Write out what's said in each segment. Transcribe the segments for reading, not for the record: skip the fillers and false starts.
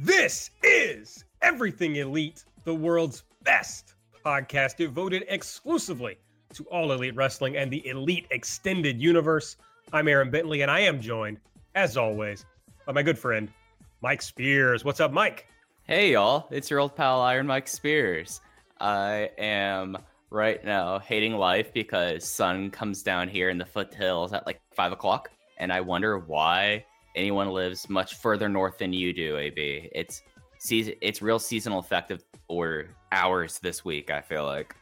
This is Everything Elite, the world's best podcast devoted exclusively to all elite wrestling and the elite extended universe. I'm Aaron Bentley, and I am joined, as always, by my good friend, Mike Spears. What's up, Mike? Hey, y'all. It's your old pal, Iron Mike Spears. I am right now hating life because sun comes down here in the foothills at like 5 o'clock, and I wonder why anyone lives much further north than you do, AB. It's real seasonal effective or hours this week, I feel like.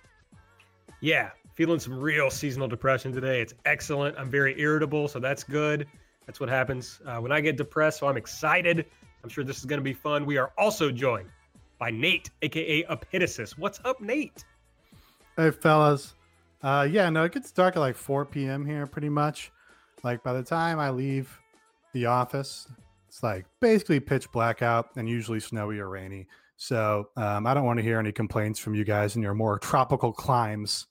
Yeah, feeling some real seasonal depression today. It's excellent. I'm very irritable, so that's good. That's what happens when I get depressed, so I'm excited. I'm sure this is going to be fun. We are also joined by Nate, a.k.a. Epidesis. What's up, Nate? Hey, fellas. It gets dark at like 4 p.m. here pretty much. Like by the time I leave the office, it's like basically pitch black out and usually snowy or rainy. So I don't want to hear any complaints from you guys in your more tropical climes.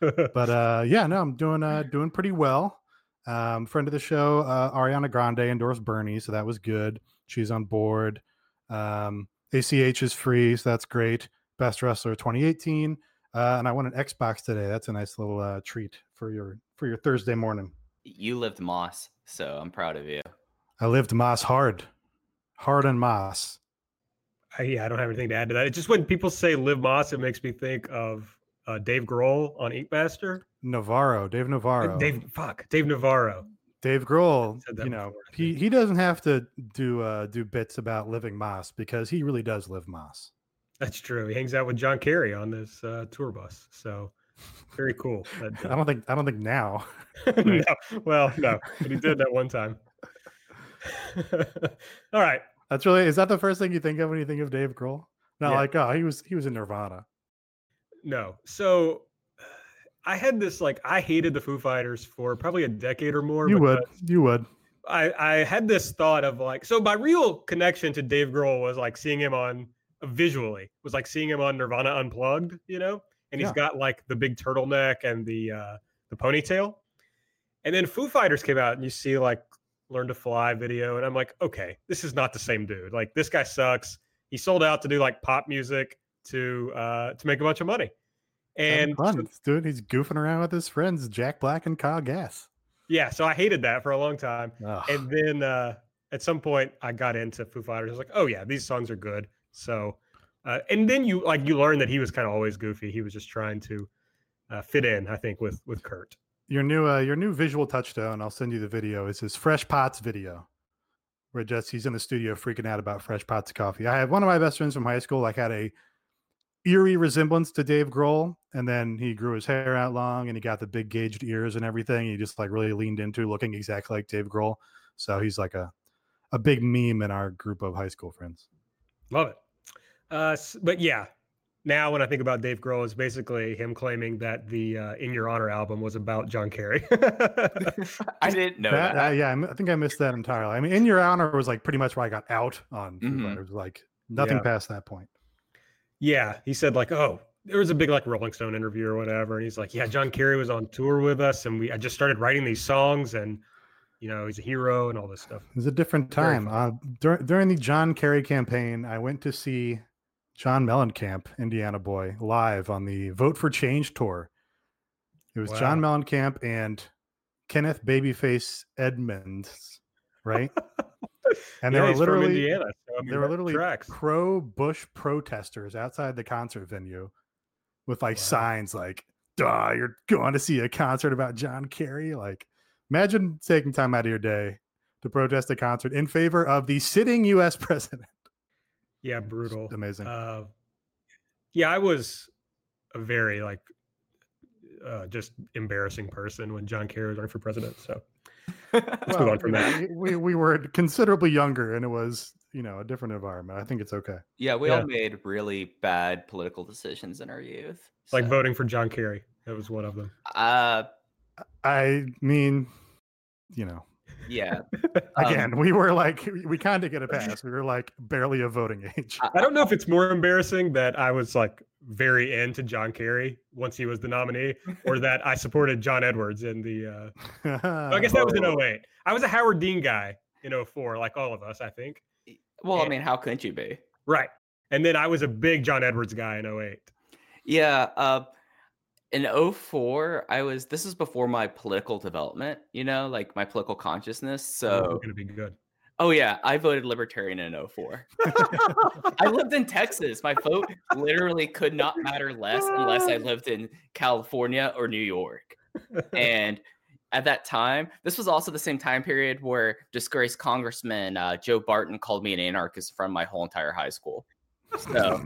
But I'm doing pretty well. Friend of the show, Ariana Grande endorsed Bernie, so that was good. She's on board. ACH is free, so that's great. Best Wrestler 2018, and I won an Xbox today. That's a nice little treat for your Thursday morning. You lived Moss, so I'm proud of you. I lived Moss hard on Moss. I don't have anything to add to that. It's just when people say live Moss, it makes me think of Dave Grohl on Inkmaster. Dave Navarro. Dave Grohl, he doesn't have to do bits about living Moss because he really does live Moss. That's true. He hangs out with John Kerry on this tour bus, so very cool. I don't think now. No. Well, no, but he did that one time. All right, that's really, is that the first thing you think of when you think of Dave Grohl? No, yeah. Like, oh, he was in Nirvana. No, so I had this, like, I hated the Foo Fighters for probably a decade or more. You would. I had this thought of like, so my real connection to Dave Grohl was like seeing him on Nirvana Unplugged, and he's got like the big turtleneck and the ponytail, and then Foo Fighters came out and you see like Learn to Fly video, and I'm like, okay, this is not the same dude. Like, this guy sucks. He sold out to do like pop music to make a bunch of money. And dude, he's goofing around with his friends Jack Black and Kyle Gass. Yeah, so I hated that for a long time. Ugh. And then at some point I got into Foo Fighters. I was like, oh yeah, these songs are good. So and then you learn that he was kind of always goofy. He was just trying to fit in, I think, with Kurt. Your new visual touchstone, I'll send you the video, is his Fresh Pots video, where he's in the studio freaking out about Fresh Pots of coffee. I had one of my best friends from high school, like, had a eerie resemblance to Dave Grohl, and then he grew his hair out long, and he got the big gauged ears and everything. And he just, like, really leaned into looking exactly like Dave Grohl. So he's, like, a big meme in our group of high school friends. Love it. But, yeah. Now, when I think about Dave Grohl, it's basically him claiming that the In Your Honor album was about John Kerry. I didn't know that. I think I missed that entirely. I mean, In Your Honor was like pretty much where I got out on. Mm-hmm. It was like nothing past that point. Yeah, he said like, oh, there was a big like Rolling Stone interview or whatever, and he's like, yeah, John Kerry was on tour with us, and I just started writing these songs, and he's a hero and all this stuff. It was a different time. During the John Kerry campaign, I went to see John Mellencamp, Indiana boy, live on the Vote for Change tour. It was John Mellencamp and Kenneth Babyface Edmonds, right? And they were literally Indiana, so there were literally pro-Bush protesters outside the concert venue with like signs like, "Duh, you're going to see a concert about John Kerry." Like, imagine taking time out of your day to protest a concert in favor of the sitting U.S. president. Yeah, brutal. It's amazing. I was a very just embarrassing person when John Kerry was running for president. So Let's move on from that. We were considerably younger, and it was, you know, a different environment. I think it's okay. Yeah, we all made really bad political decisions in our youth. Like voting for John Kerry. That was one of them. I mean, you know. Yeah. Again, we were like, we kind of get a pass. We were like barely of voting age. I don't know if it's more embarrassing that I was like very into John Kerry once he was the nominee, or that I supported John Edwards in the, I guess that was in 08. I was a Howard Dean guy in 04, like all of us, I think. Well, I mean, how couldn't you be? Right. And then I was a big John Edwards guy in 08. Yeah. In 04, this is before my political development, you know, like my political consciousness. So it's going to be good. Oh, yeah. I voted Libertarian in 04. I lived in Texas. My vote literally could not matter less unless I lived in California or New York. And at that time, this was also the same time period where disgraced Congressman Joe Barton called me an anarchist in front of my whole entire high school. So,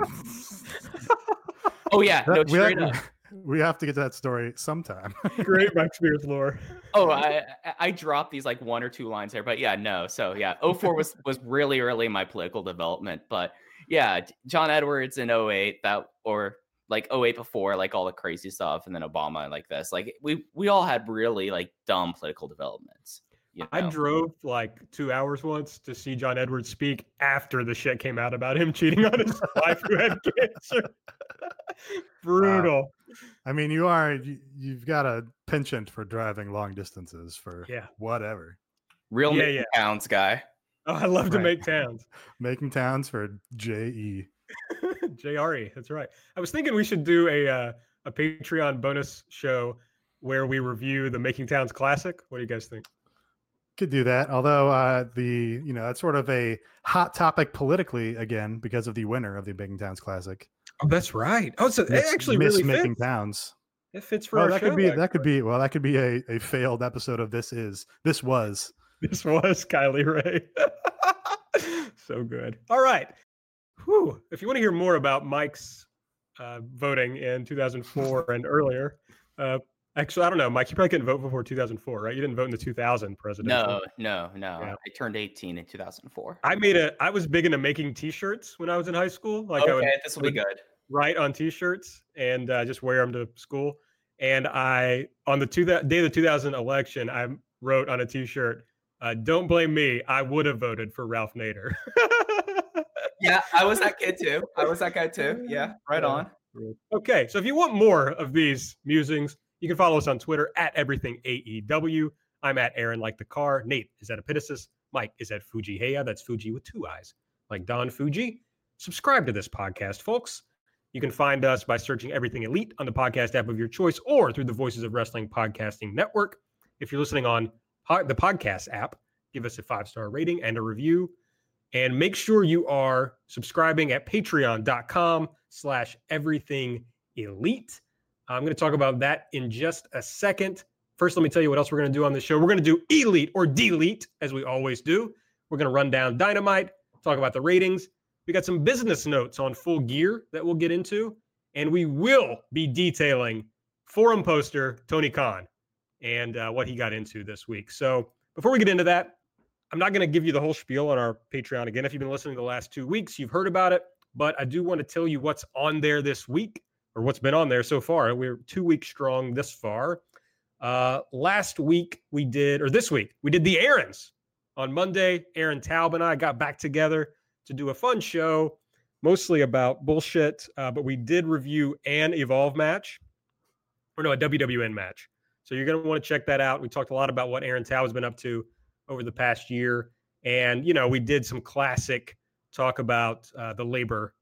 oh, yeah. No, straight up. We have to get to that story sometime. Great Mike Spears lore. Oh, I dropped these like one or two lines there, but yeah, no. So yeah, 04 was really early in my political development. But yeah, John Edwards in 08, that, or like 08 before, like all the crazy stuff, and then Obama like this. Like we all had really like dumb political developments. You know? I drove like 2 hours once to see John Edwards speak after the shit came out about him cheating on his wife who had cancer. Brutal. I mean, you've got a penchant for driving long distances for whatever. Real towns guy. Oh, I love to make towns. Making towns for J-E. J-R-E, that's right. I was thinking we should do a Patreon bonus show where we review the Making Towns Classic. What do you guys think? Could do that, although that's sort of a hot topic politically again because of the winner of the Making Towns Classic. Oh, that's right. Oh, so it actually really Making Towns. It fits for our show. That could be a failed episode of This was Kylie Rae. So good. All right. Whew. If you want to hear more about Mike's voting in 2004 and earlier, actually, I don't know, Mike, you probably couldn't vote before 2004, right? You didn't vote in the 2000 presidential. No. Yeah. I turned 18 in 2004. I was big into making T-shirts when I was in high school. Like, okay, this will be good. Write on T-shirts and just wear them to school. And I, on the day of the 2000 election, I wrote on a T-shirt, "Don't blame me. I would have voted for Ralph Nader." Yeah, I was that guy too. Yeah, right on. Okay, so if you want more of these musings, you can follow us on Twitter at EverythingAEW. I'm at Aaron Like the Car. Nate is at Epidesis. Mike is at Fujiheya. That's Fuji with two eyes, like Don Fuji. Subscribe to this podcast, folks. You can find us by searching Everything Elite on the podcast app of your choice or through the Voices of Wrestling podcasting network. If you're listening on the podcast app, give us a 5-star rating and a review. And make sure you are subscribing at patreon.com/EverythingElite. I'm going to talk about that in just a second. First, let me tell you what else we're going to do on this show. We're going to do Elite or Delete, as we always do. We're going to run down Dynamite, talk about the ratings. We got some business notes on Full Gear that we'll get into. And we will be detailing forum poster Tony Khan and what he got into this week. So before we get into that, I'm not going to give you the whole spiel on our Patreon. Again, if you've been listening the last 2 weeks, you've heard about it. But I do want to tell you what's on there this week, or what's been on there so far. We're 2 weeks strong this far. This week, we did the errands. On Monday, Aaron Taub and I got back together to do a fun show, mostly about bullshit, but we did review an Evolve match, a WWN match. So you're going to want to check that out. We talked a lot about what Aaron Taub has been up to over the past year. And, you know, we did some classic talk about the labor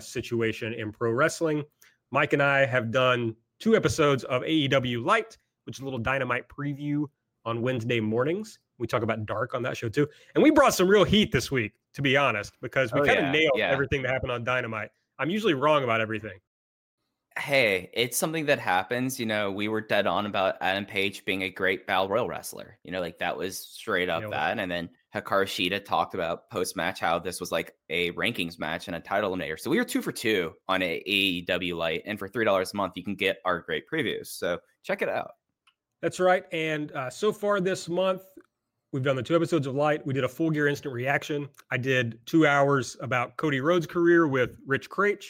situation in pro wrestling. Mike and I have done 2 episodes of AEW Light, which is a little Dynamite preview on Wednesday mornings. We talk about Dark on that show, too. And we brought some real heat this week, to be honest, because we nailed everything that happened on Dynamite. I'm usually wrong about everything. Hey, it's something that happens. You know, we were dead on about Adam Page being a great Battle Royal wrestler. You know, like that was straight up that. And then Hikaru Shida talked about post-match how this was like a rankings match and a title eliminator. So we were 2 for 2 on AEW Light. And for $3 a month, you can get our great previews. So check it out. That's right. And so far this month, We've done the 2 episodes of Light. We did a Full Gear Instant Reaction. I did 2 hours about Cody Rhodes' career with Rich Craich.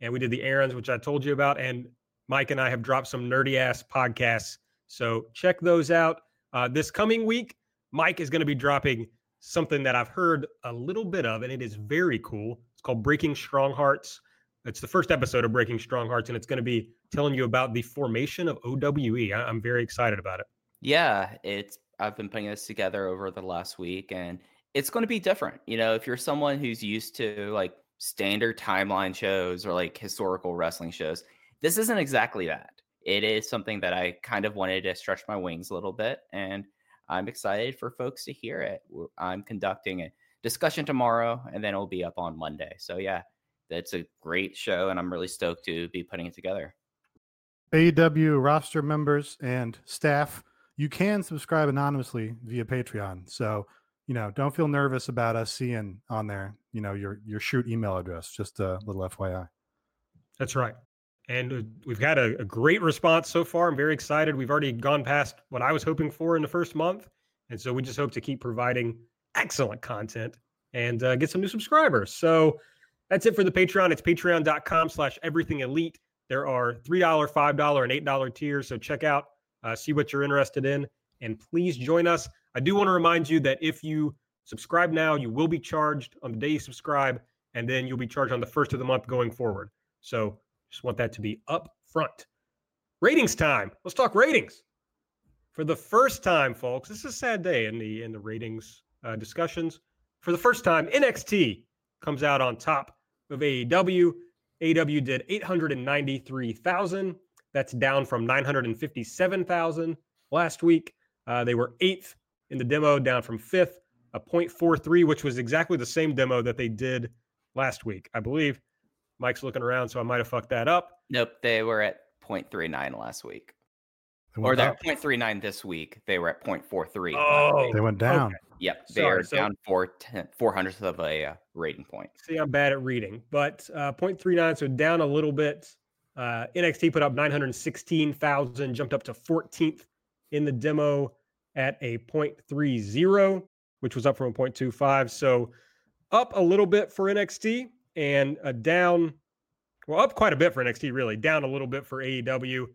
And we did the Aarons, which I told you about. And Mike and I have dropped some nerdy-ass podcasts. So check those out. This coming week, Mike is going to be dropping something that I've heard a little bit of, and it is very cool. It's called Breaking Strong Hearts. It's the first episode of Breaking Strong Hearts, and it's going to be telling you about the formation of OWE. I'm very excited about it. Yeah, I've been putting this together over the last week, and it's going to be different. You know, if you're someone who's used to like standard timeline shows or like historical wrestling shows, this isn't exactly that. It is something that I kind of wanted to stretch my wings a little bit, and I'm excited for folks to hear it. I'm conducting a discussion tomorrow, and then it'll be up on Monday. So yeah, that's a great show, and I'm really stoked to be putting it together. AEW roster members and staff, you can subscribe anonymously via Patreon. So, you know, don't feel nervous about us seeing on there, you know, your shoot email address, just a little FYI. That's right. And we've got a great response so far. I'm very excited. We've already gone past what I was hoping for in the first month. And so we just hope to keep providing excellent content and get some new subscribers. So that's it for the Patreon. It's patreon.com/everythingelite. There are $3, $5, and $8 tiers. So check out, see what you're interested in, and please join us. I do want to remind you that if you subscribe now, you will be charged on the day you subscribe, and then you'll be charged on the first of the month going forward. So just want that to be up front. Ratings time. Let's talk ratings. For the first time, folks, this is a sad day in the ratings discussions. For the first time, NXT comes out on top of AEW. AEW did 893,000. That's down from 957,000 last week. They were 8th in the demo, down from 5th, a 0.43, which was exactly the same demo that they did last week, I believe. Mike's looking around, so I might have fucked that up. Nope, they were at 0.39 last week. Or they're at 0.39 this week. They were at 0.43. Oh, they went down. Okay. Yep, they're down 4 hundredths of a rating point. See, I'm bad at reading, but 0.39, so down a little bit. NXT put up 916,000, jumped up to 14th in the demo at a 0.30, which was up from a 0.25. So up a little bit for NXT. And up quite a bit for NXT, really. Down a little bit for AEW.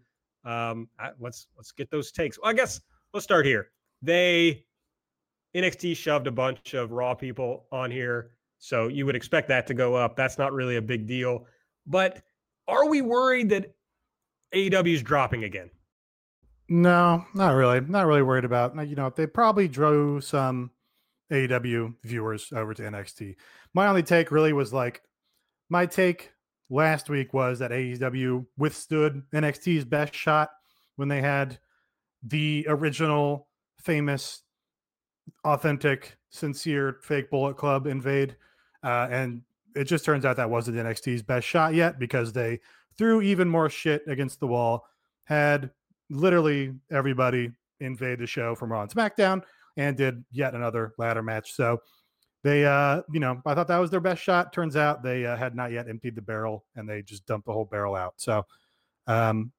Let's get those takes. Well, I guess let's start here. NXT shoved a bunch of Raw people on here, so you would expect that to go up. That's not really a big deal. But are we worried that AEW's dropping again? No, not really. Not really worried about. You know, they probably drew some AEW viewers over to NXT. My only take really was like, my take last week was that AEW withstood NXT's best shot when they had the original, famous, authentic, sincere, fake Bullet Club invade. And it just turns out that wasn't NXT's best shot yet, because they threw even more shit against the wall, had literally everybody invade the show from Raw and SmackDown, and did yet another ladder match. So they, I thought that was their best shot. Turns out they had not yet emptied the barrel, and they just dumped the whole barrel out. So, they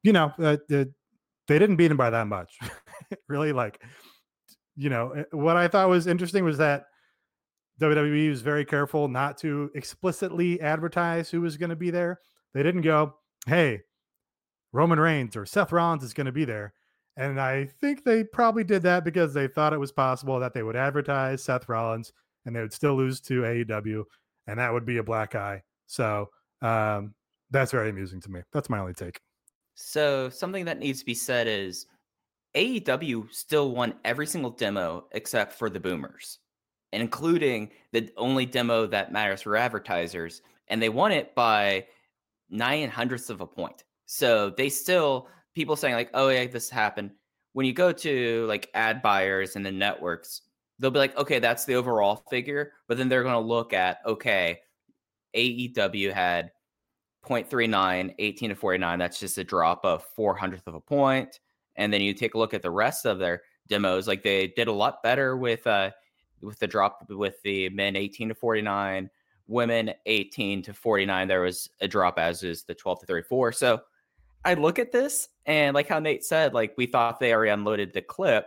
didn't beat him by that much. Really, what I thought was interesting was that WWE was very careful not to explicitly advertise who was going to be there. They didn't go, hey, Roman Reigns or Seth Rollins is going to be there. And I think they probably did that because they thought it was possible that they would advertise Seth Rollins and they would still lose to AEW, and that would be a black eye. So that's very amusing to me. That's my only take. So something that needs to be said is AEW still won every single demo except for the Boomers, including the only demo that matters for advertisers, and they won it by 9 hundredths of a point. So they still... people saying like, oh, yeah, this happened. When you go to like ad buyers and the networks, they'll be like, okay, that's the overall figure. But then they're going to look at, okay, AEW had 0.39, 18 to 49. That's just a drop of 4 hundredths of a point. And then you take a look at the rest of their demos. Like they did a lot better with the drop with the men 18 to 49, women 18 to 49. There was a drop, as is the 12 to 34. So I look at this, and like how Nate said, like we thought they already unloaded the clip.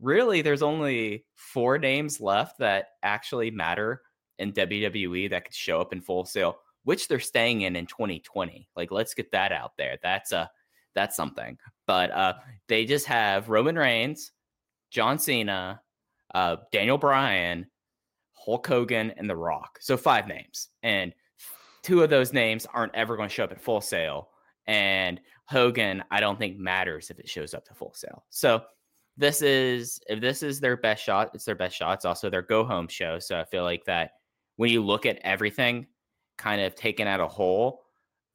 really there's only four names left that actually matter in WWE that could show up in Full Sail, which they're staying in 2020. Like, let's get that out there. That's something. But they just have Roman Reigns, John Cena, Daniel Bryan, Hulk Hogan, and The Rock. So five names. And two of those names aren't ever going to show up at Full Sail. And Hogan, I don't think matters if it shows up to Full Sail. So if this is their best shot, it's their best shot. It's also their go-home show. So I feel like that when you look at everything kind of taken out a whole,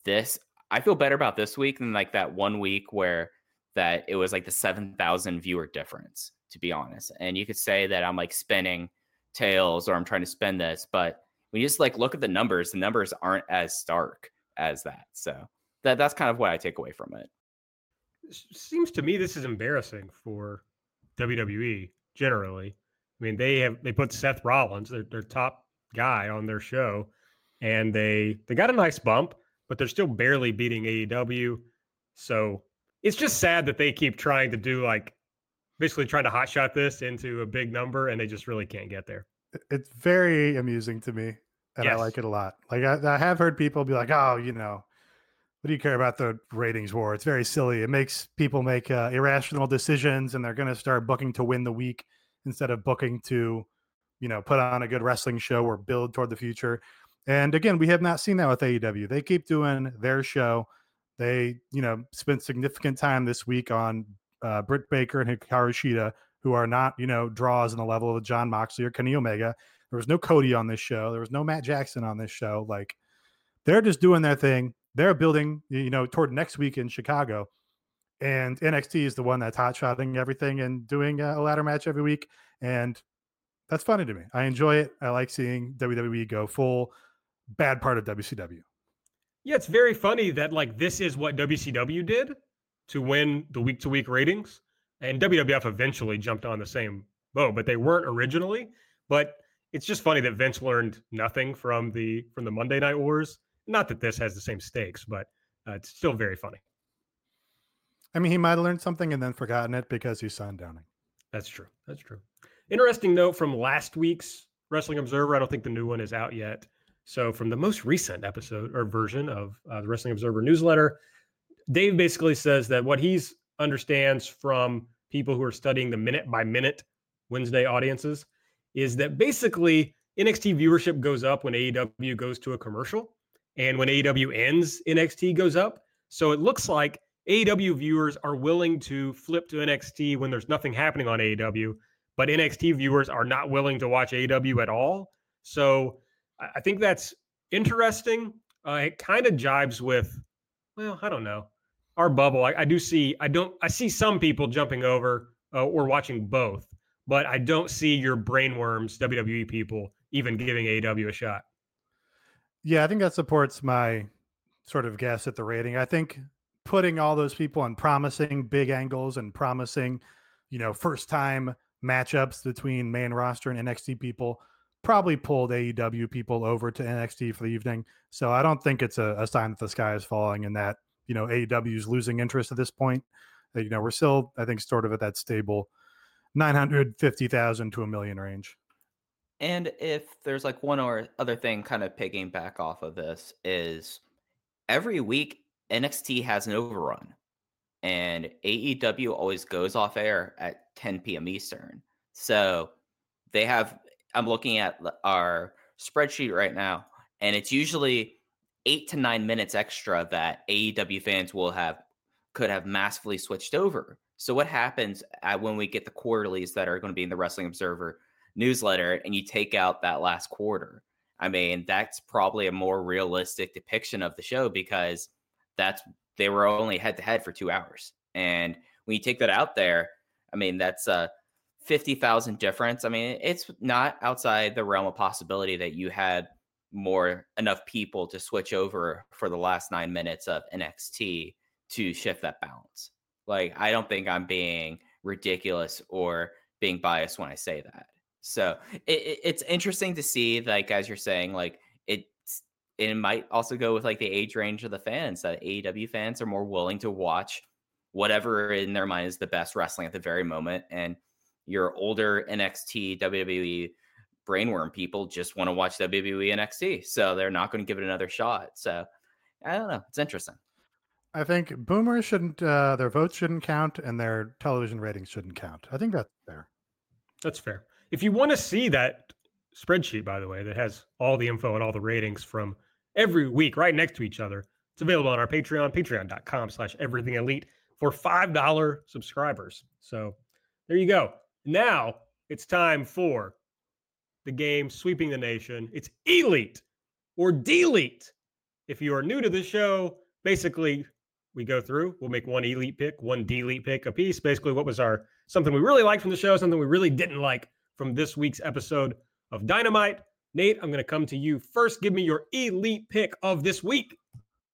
this, I feel better about this week than like that one week where that it was like the 7,000 viewer difference, to be honest. And you could say that I'm like spinning tails or I'm trying to spin this, but when you just like look at the numbers aren't as stark as that. So that's kind of what I take away from it. Seems to me this is embarrassing for WWE generally. I mean, they put Seth Rollins, their top guy, on their show, and they got a nice bump, but they're still barely beating AEW. So it's just sad that they keep trying to do like basically trying to hotshot this into a big number, and they just really can't get there. It's very amusing to me, and yes, I like it a lot. Like I have heard people be like, "Oh, you know, what do you care about the ratings war? It's very silly. It makes people make irrational decisions, and they're going to start booking to win the week instead of booking to, you know, put on a good wrestling show or build toward the future." And again, we have not seen that with AEW. They keep doing their show. They, you know, spent significant time this week on Britt Baker and Hikaru Shida, who are not, you know, draws in the level of Jon Moxley or Kenny Omega. There was no Cody on this show. There was no Matt Jackson on this show. Like, they're just doing their thing. They're building, you know, toward next week in Chicago. And NXT is the one that's hotshotting everything and doing a ladder match every week. And that's funny to me. I enjoy it. I like seeing WWE go full bad part of WCW. Yeah, it's very funny that, like, this is what WCW did to win the week-to-week ratings. And WWF eventually jumped on the same boat, but they weren't originally. But it's just funny that Vince learned nothing from the Monday Night Wars. Not that this has the same stakes, but it's still very funny. I mean, he might have learned something and then forgotten it because he's sundowning. That's true. That's true. Interesting note from last week's Wrestling Observer. I don't think the new one is out yet. So from the most recent episode or version of the Wrestling Observer newsletter, Dave basically says that what he understands from people who are studying the minute-by-minute Wednesday audiences is that basically NXT viewership goes up when AEW goes to a commercial, and when AEW ends, NXT goes up. So it looks like AEW viewers are willing to flip to NXT when there's nothing happening on AEW, but NXT viewers are not willing to watch AEW at all. So I think that's interesting. It kind of jibes with, well, I don't know, our bubble. I see some people jumping over or watching both, but I don't see your brainworms, WWE people, even giving AEW a shot. Yeah, I think that supports my sort of guess at the rating. I think putting all those people on promising big angles and promising, you know, first time matchups between main roster and NXT people probably pulled AEW people over to NXT for the evening. So I don't think it's a sign that the sky is falling and that, you know, AEW is losing interest at this point. You know, we're still, I think, sort of at that stable 950,000 to a million range. And if there's like one or other thing kind of pigging back off of this is every week NXT has an overrun and AEW always goes off air at 10 p.m. Eastern. So they have, I'm looking at our spreadsheet right now, and it's usually 8 to 9 minutes extra that AEW fans could have massively switched over. So what happens when we get the quarterlies that are going to be in the Wrestling Observer newsletter and you take out that last quarter? I mean, that's probably a more realistic depiction of the show because they were only head to head for 2 hours. And when you take that out there, I mean, that's 50,000 difference. I mean, it's not outside the realm of possibility that you had enough people to switch over for the last 9 minutes of NXT to shift that balance. Like, I don't think I'm being ridiculous or being biased when I say that. So it's interesting to see, like, as you're saying, like it might also go with like the age range of the fans, that AEW fans are more willing to watch whatever in their mind is the best wrestling at the very moment. And your older NXT WWE brainworm people just want to watch WWE NXT. So they're not going to give it another shot. So I don't know. It's interesting. I think boomers shouldn't, their votes shouldn't count and their television ratings shouldn't count. I think that's fair. That's fair. If you want to see that spreadsheet, by the way, that has all the info and all the ratings from every week right next to each other, it's available on our Patreon, patreon.com/everythingelite for $5 subscribers. So there you go. Now it's time for the game sweeping the nation. It's Elite or Delete. If you are new to the show, basically we go through, we'll make one elite pick, one delete pick a piece. Basically what was our, something we really liked from the show, something we really didn't like from this week's episode of Dynamite. Nate, I'm going to come to you first. Give me your elite pick of this week.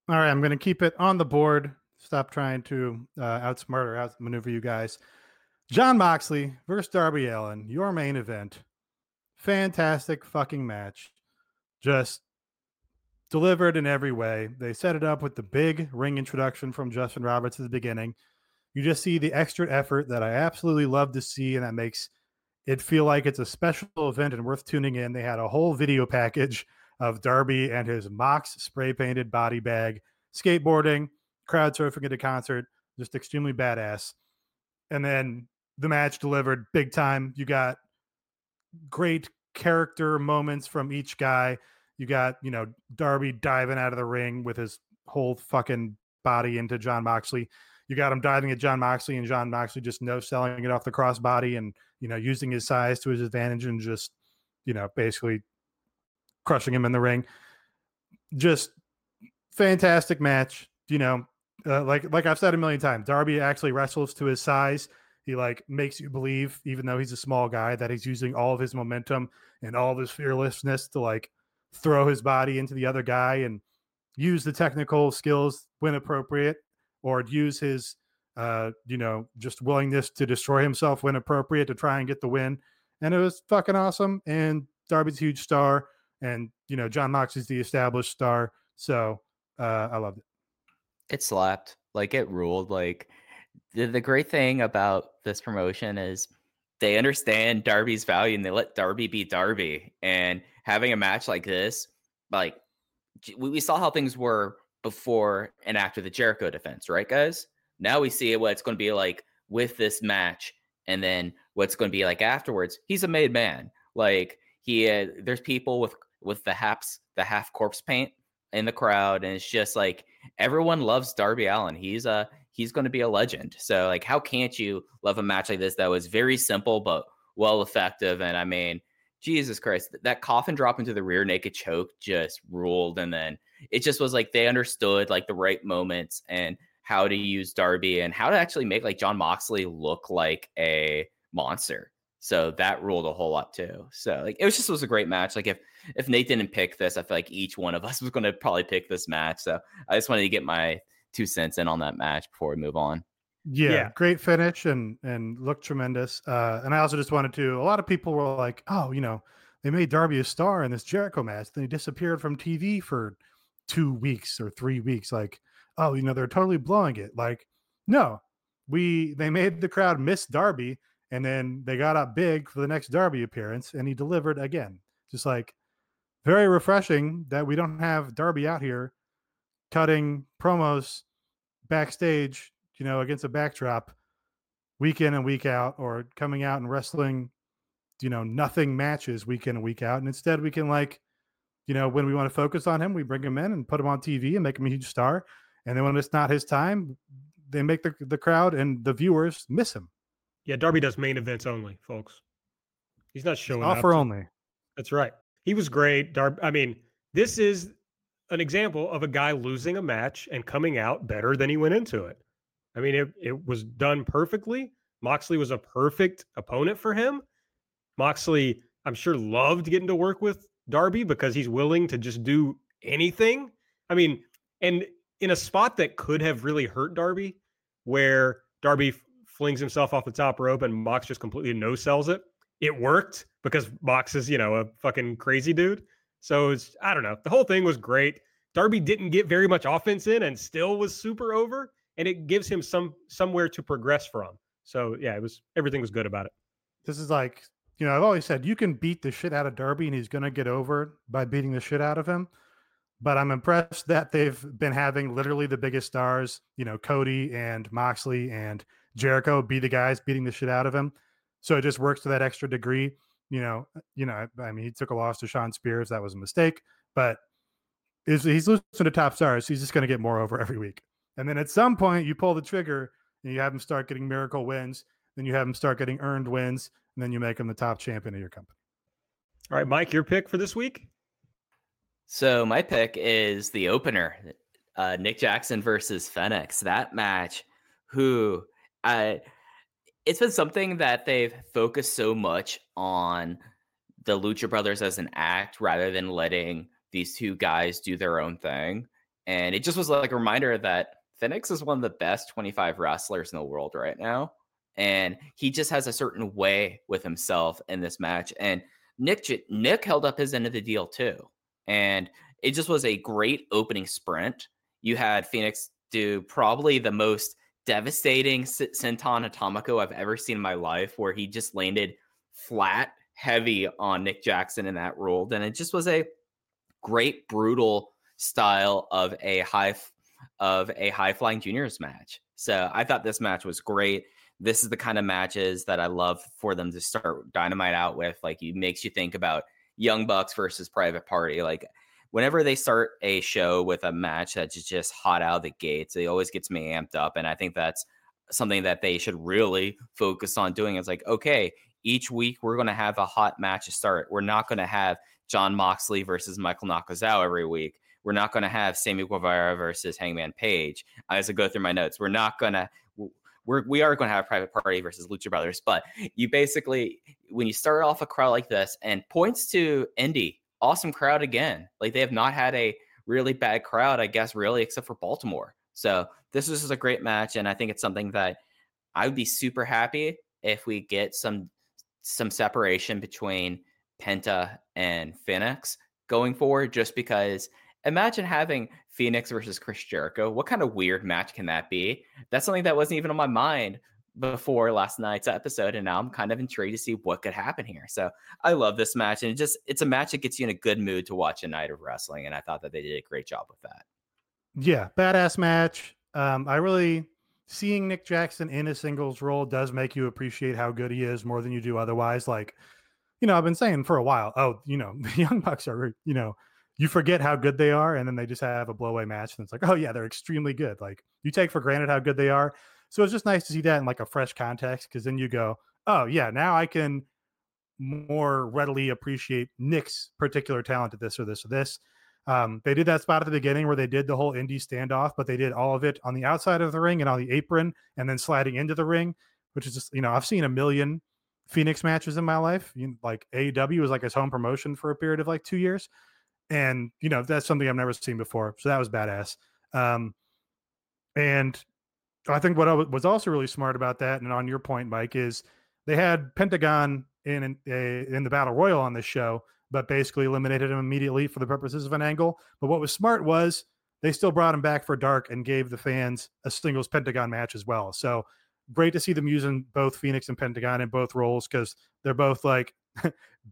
All right. I'm going to keep it on the board. Stop trying to outsmart or outmaneuver you guys. Jon Moxley versus Darby Allin, your main event. Fantastic fucking match. Just delivered in every way. They set it up with the big ring introduction from Justin Roberts at the beginning. You just see the extra effort that I absolutely love to see, and that makes it feel like it's a special event and worth tuning in. They had a whole video package of Darby and his Mox spray-painted body bag, skateboarding, crowd surfing at a concert, just extremely badass. And then the match delivered big time. You got great character moments from each guy. You got, you know, Darby diving out of the ring with his whole fucking body into Jon Moxley. You got him diving at Jon Moxley and Jon Moxley just no-selling it off the crossbody and, you know, using his size to his advantage and just, you know, basically crushing him in the ring. Just fantastic match. You know, like I've said a million times, Darby actually wrestles to his size. He like makes you believe, even though he's a small guy, that he's using all of his momentum and all of his fearlessness to like throw his body into the other guy and use the technical skills when appropriate, or use his, you know, just willingness to destroy himself when appropriate to try and get the win. And it was fucking awesome. And Darby's a huge star, and, you know, Jon Moxley's the established star. So I loved it. It slapped. Like, it ruled. Like, the great thing about this promotion is they understand Darby's value and they let Darby be Darby. And having a match like this, like, we saw how things were before and after the Jericho defense, right, guys? Now we see what it's going to be like with this match and then what's going to be like afterwards. He's a made man. Like, he, there's people with the half corpse paint in the crowd, and it's just like everyone loves Darby Allin. He's going to be a legend. So like, how can't you love a match like this that was very simple but well effective? And I mean, Jesus Christ, that coffin drop into the rear naked choke just ruled. And then it just was like they understood like the right moments and how to use Darby and how to actually make like Jon Moxley look like a monster. So that ruled a whole lot too. So like, it was just, it was a great match. Like, if Nate didn't pick this, I feel like each one of us was going to probably pick this match. So I just wanted to get my 2 cents in on that match before we move on. Yeah. Great finish and looked tremendous. And I also just wanted to, a lot of people were like, oh, you know, they made Darby a star in this Jericho match. Then he disappeared from TV for 2 weeks or 3 weeks. Like, oh, you know, they're totally blowing it. Like, no, they made the crowd miss Darby. And then they got up big for the next Darby appearance, and he delivered again. Just like, very refreshing that we don't have Darby out here cutting promos backstage, you know, against a backdrop week in and week out, or coming out and wrestling, you know, nothing matches week in and week out. And instead we can, like, you know, when we want to focus on him, we bring him in and put him on TV and make him a huge star. And then when it's not his time, they make the crowd and the viewers miss him. Yeah, Darby does main events only, folks. He's not showing up. Offer only. That's right. He was great. Darby. I mean, this is an example of a guy losing a match and coming out better than he went into it. I mean, it was done perfectly. Moxley was a perfect opponent for him. Moxley, I'm sure, loved getting to work with Darby because he's willing to just do anything. I mean, and in a spot that could have really hurt Darby, where Darby flings himself off the top rope and Mox just completely no-sells it. It worked because Mox is, you know, a fucking crazy dude. So it's, I don't know. The whole thing was great. Darby didn't get very much offense in and still was super over, and it gives him somewhere to progress from. So yeah, everything was good about it. This is like, you know, I've always said you can beat the shit out of Darby and he's going to get over by beating the shit out of him. But I'm impressed that they've been having literally the biggest stars, you know, Cody and Moxley and Jericho be the guys beating the shit out of him. So it just works to that extra degree. You know, I mean, he took a loss to Sean Spears. That was a mistake, but he's losing to top stars. He's just going to get more over every week. And then at some point you pull the trigger and you have him start getting miracle wins. Then you have him start getting earned wins, and then you make him the top champion of your company. All right, Mike, your pick for this week? So my pick is the opener, Nick Jackson versus Fénix. That match, it's been something that they've focused so much on the Lucha Brothers as an act rather than letting these two guys do their own thing. And it just was like a reminder that Fénix is one of the best 25 wrestlers in the world right now. And he just has a certain way with himself in this match. And Nick held up his end of the deal too. And it just was a great opening sprint. You had Fénix do probably the most devastating senton atomico I've ever seen in my life, where he just landed flat, heavy on Nick Jackson and that ruled. And it just was a great, brutal style of a high-flying juniors match. So I thought this match was great. This is the kind of matches that I love for them to start Dynamite out with. Like, it makes you think about Young Bucks versus Private Party. Like, whenever they start a show with a match that's just hot out of the gates, it always gets me amped up. And I think that's something that they should really focus on doing. It's like, okay, each week we're going to have a hot match to start. We're not going to have Jon Moxley versus Michael Nakazawa every week. We're not going to have Sammy Guevara versus Hangman Page. As I go through my notes, we are going to have Private Party versus Lucha Brothers, but you basically, when you start off a crowd like this, and points to Indy, awesome crowd again. Like, they have not had a really bad crowd, I guess, really, except for Baltimore. So this is a great match, and I think it's something that I would be super happy if we get some separation between Penta and Fénix going forward, just because imagine having Fénix versus Chris Jericho. What kind of weird match can that be? That's something that wasn't even on my mind before last night's episode, and now I'm kind of intrigued to see what could happen here. So I love this match, and it's a match that gets you in a good mood to watch a night of wrestling, and I thought that they did a great job with that. Yeah, badass match. Seeing Nick Jackson in a singles role does make you appreciate how good he is more than you do otherwise. Like, you know, I've been saying for a while, oh, you know, the Young Bucks are, you know, you forget how good they are, and then they just have a blowaway match, and it's like, oh yeah, they're extremely good. Like, you take for granted how good they are. So it's just nice to see that in like a fresh context, because then you go, oh yeah, now I can more readily appreciate Nick's particular talent at this or this or this. They did that spot at the beginning where they did the whole indie standoff, but they did all of it on the outside of the ring and on the apron and then sliding into the ring, which is just, you know, I've seen a million Fénix matches in my life. Like, AEW was like his home promotion for a period of like 2 years. And, you know, that's something I've never seen before. So that was badass. And I think what I was also really smart about that, and on your point, Mike, is they had Pentagon in the Battle Royal on this show, but basically eliminated him immediately for the purposes of an angle. But what was smart was they still brought him back for Dark and gave the fans a singles Pentagon match as well. So great to see them using both Fénix and Pentagon in both roles, because they're both like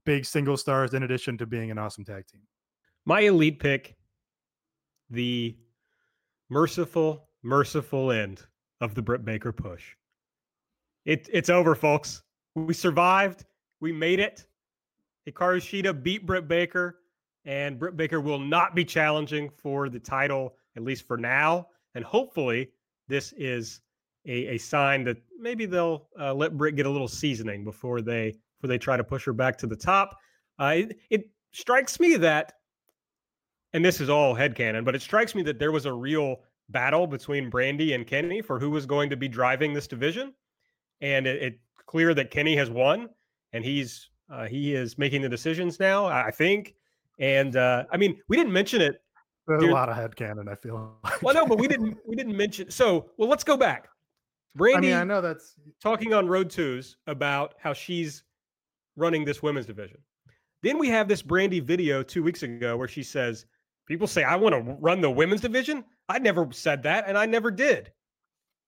big single stars in addition to being an awesome tag team. My elite pick, the merciful end of the Britt Baker push. It's over, folks. We survived. We made it. Hikaru Shida beat Britt Baker, and Britt Baker will not be challenging for the title, at least for now. And hopefully this is a sign that maybe they'll let Britt get a little seasoning before they try to push her back to the top. It strikes me that, and this is all headcanon, but it strikes me that there was a real battle between Brandy and Kenny for who was going to be driving this division. And it's clear that Kenny has won, and he is making the decisions now, I think. And I mean, we didn't mention it. There's a lot of headcanon, I feel like. Well, no, but we didn't mention. So, well, let's go back. Brandy, I mean, I know that's talking on Road 2s about how she's running this women's division. Then we have this Brandy video 2 weeks ago where she says, people say, I want to run the women's division. I never said that, and I never did.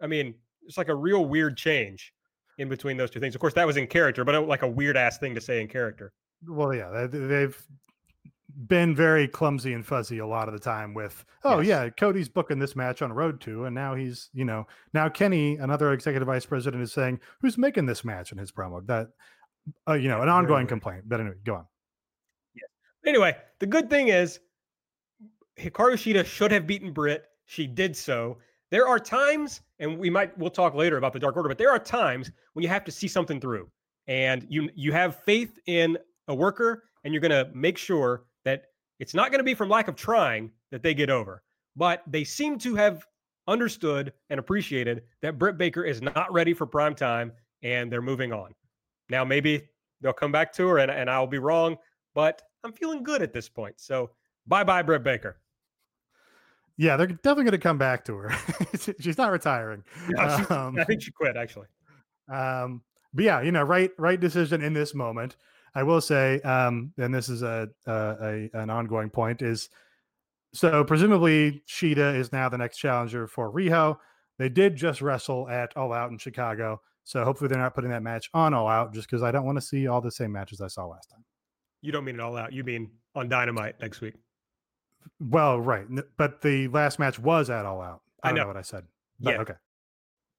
I mean, it's like a real weird change. in between those two things. Of course, that was in character, but like a weird ass thing to say in character. Well, yeah, they've been very clumsy and fuzzy a lot of the time with, yeah, Cody's booking this match on Road to, and now he's, you know, now Kenny, another executive vice president, is saying, who's making this match in his promo? That, you know, an ongoing complaint. But anyway, go on. Yeah. Anyway, the good thing is Hikaru Shida should have beaten Britt. She did so. There are times, and we'll talk later about the Dark Order, but there are times when you have to see something through, and you have faith in a worker, and you're going to make sure that it's not going to be from lack of trying that they get over. But they seem to have understood and appreciated that Britt Baker is not ready for prime time, and they're moving on. Now, maybe they'll come back to her, and I'll be wrong, but I'm feeling good at this point. So bye-bye, Britt Baker. Yeah, they're definitely going to come back to her. She's not retiring. No, I think she quit, actually. But yeah, you know, right decision in this moment. I will say, and this is an ongoing point, is so presumably Shida is now the next challenger for Riho. They did just wrestle at All Out in Chicago, so hopefully they're not putting that match on All Out, just because I don't want to see all the same matches I saw last time. You don't mean at All Out. You mean on Dynamite next week. Well, right. But the last match was at All Out. I know what I said. But, yeah. Okay.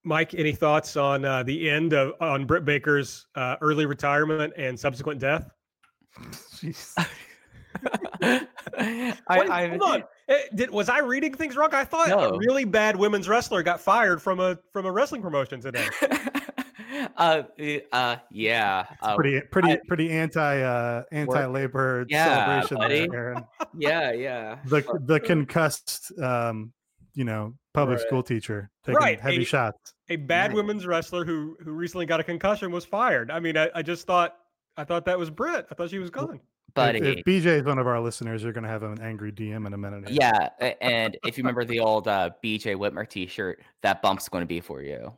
Mike, any thoughts on the end of Britt Baker's early retirement and subsequent death? Jeez. Hold on. Was I reading things wrong? I thought a really bad women's wrestler got fired from a wrestling promotion today. Yeah. Pretty anti-labor celebration buddy. There, Aaron. Yeah. The concussed, you know, public school teacher taking heavy shots. A bad women's wrestler who recently got a concussion was fired. I mean, I just thought, that was Britt. I thought she was gone. Buddy. If BJ is one of our listeners, you're going to have an angry DM in a minute. Yeah. And if you remember the old BJ Whitmer t-shirt, that bump's going to be for you.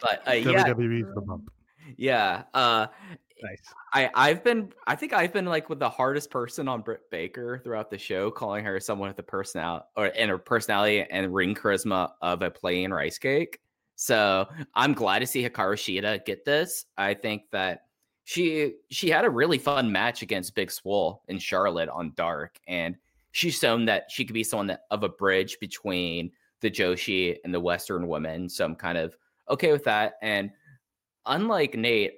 But WWE's the bump. Yeah. Nice. I think I've been like with the hardest person on Britt Baker throughout the show, calling her someone with the personality and ring charisma of a plain rice cake. So I'm glad to see Hikaru Shida get this. I think that she had a really fun match against Big Swole in Charlotte on Dark, and she's shown that she could be someone of a bridge between the Joshi and the Western women. So I'm kind of okay with that. And unlike Nate,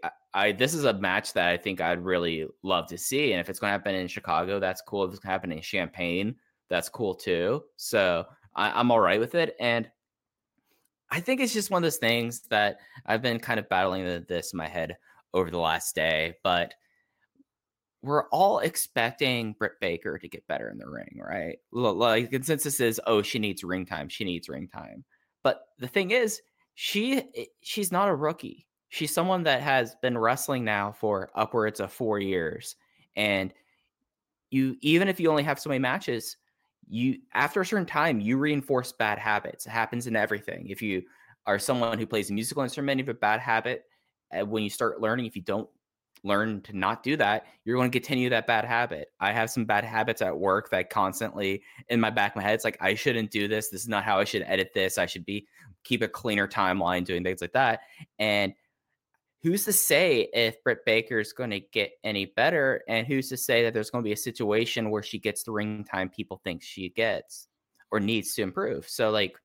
this is a match that I think I'd really love to see. And if it's going to happen in Chicago, that's cool. If it's going to happen in Champaign, that's cool too. So I'm all right with it. And I think it's just one of those things that I've been kind of battling this in my head over the last day, but we're all expecting Britt Baker to get better in the ring, right? Like, consensus is, she needs ring time. But the thing is, she's not a rookie. She's someone that has been wrestling now for upwards of 4 years. And even if you only have so many matches, after a certain time, you reinforce bad habits. It happens in everything. If you are someone who plays a musical instrument, you have a bad habit. When you start learning, if you don't learn to not do that, you're going to continue that bad habit. I have some bad habits at work that constantly in my back of my head, it's like, I shouldn't do this. This is not how I should edit this. I should keep a cleaner timeline doing things like that. And who's to say if Britt Baker is going to get any better? And who's to say that there's going to be a situation where she gets the ring time people think she gets or needs to improve? So, like,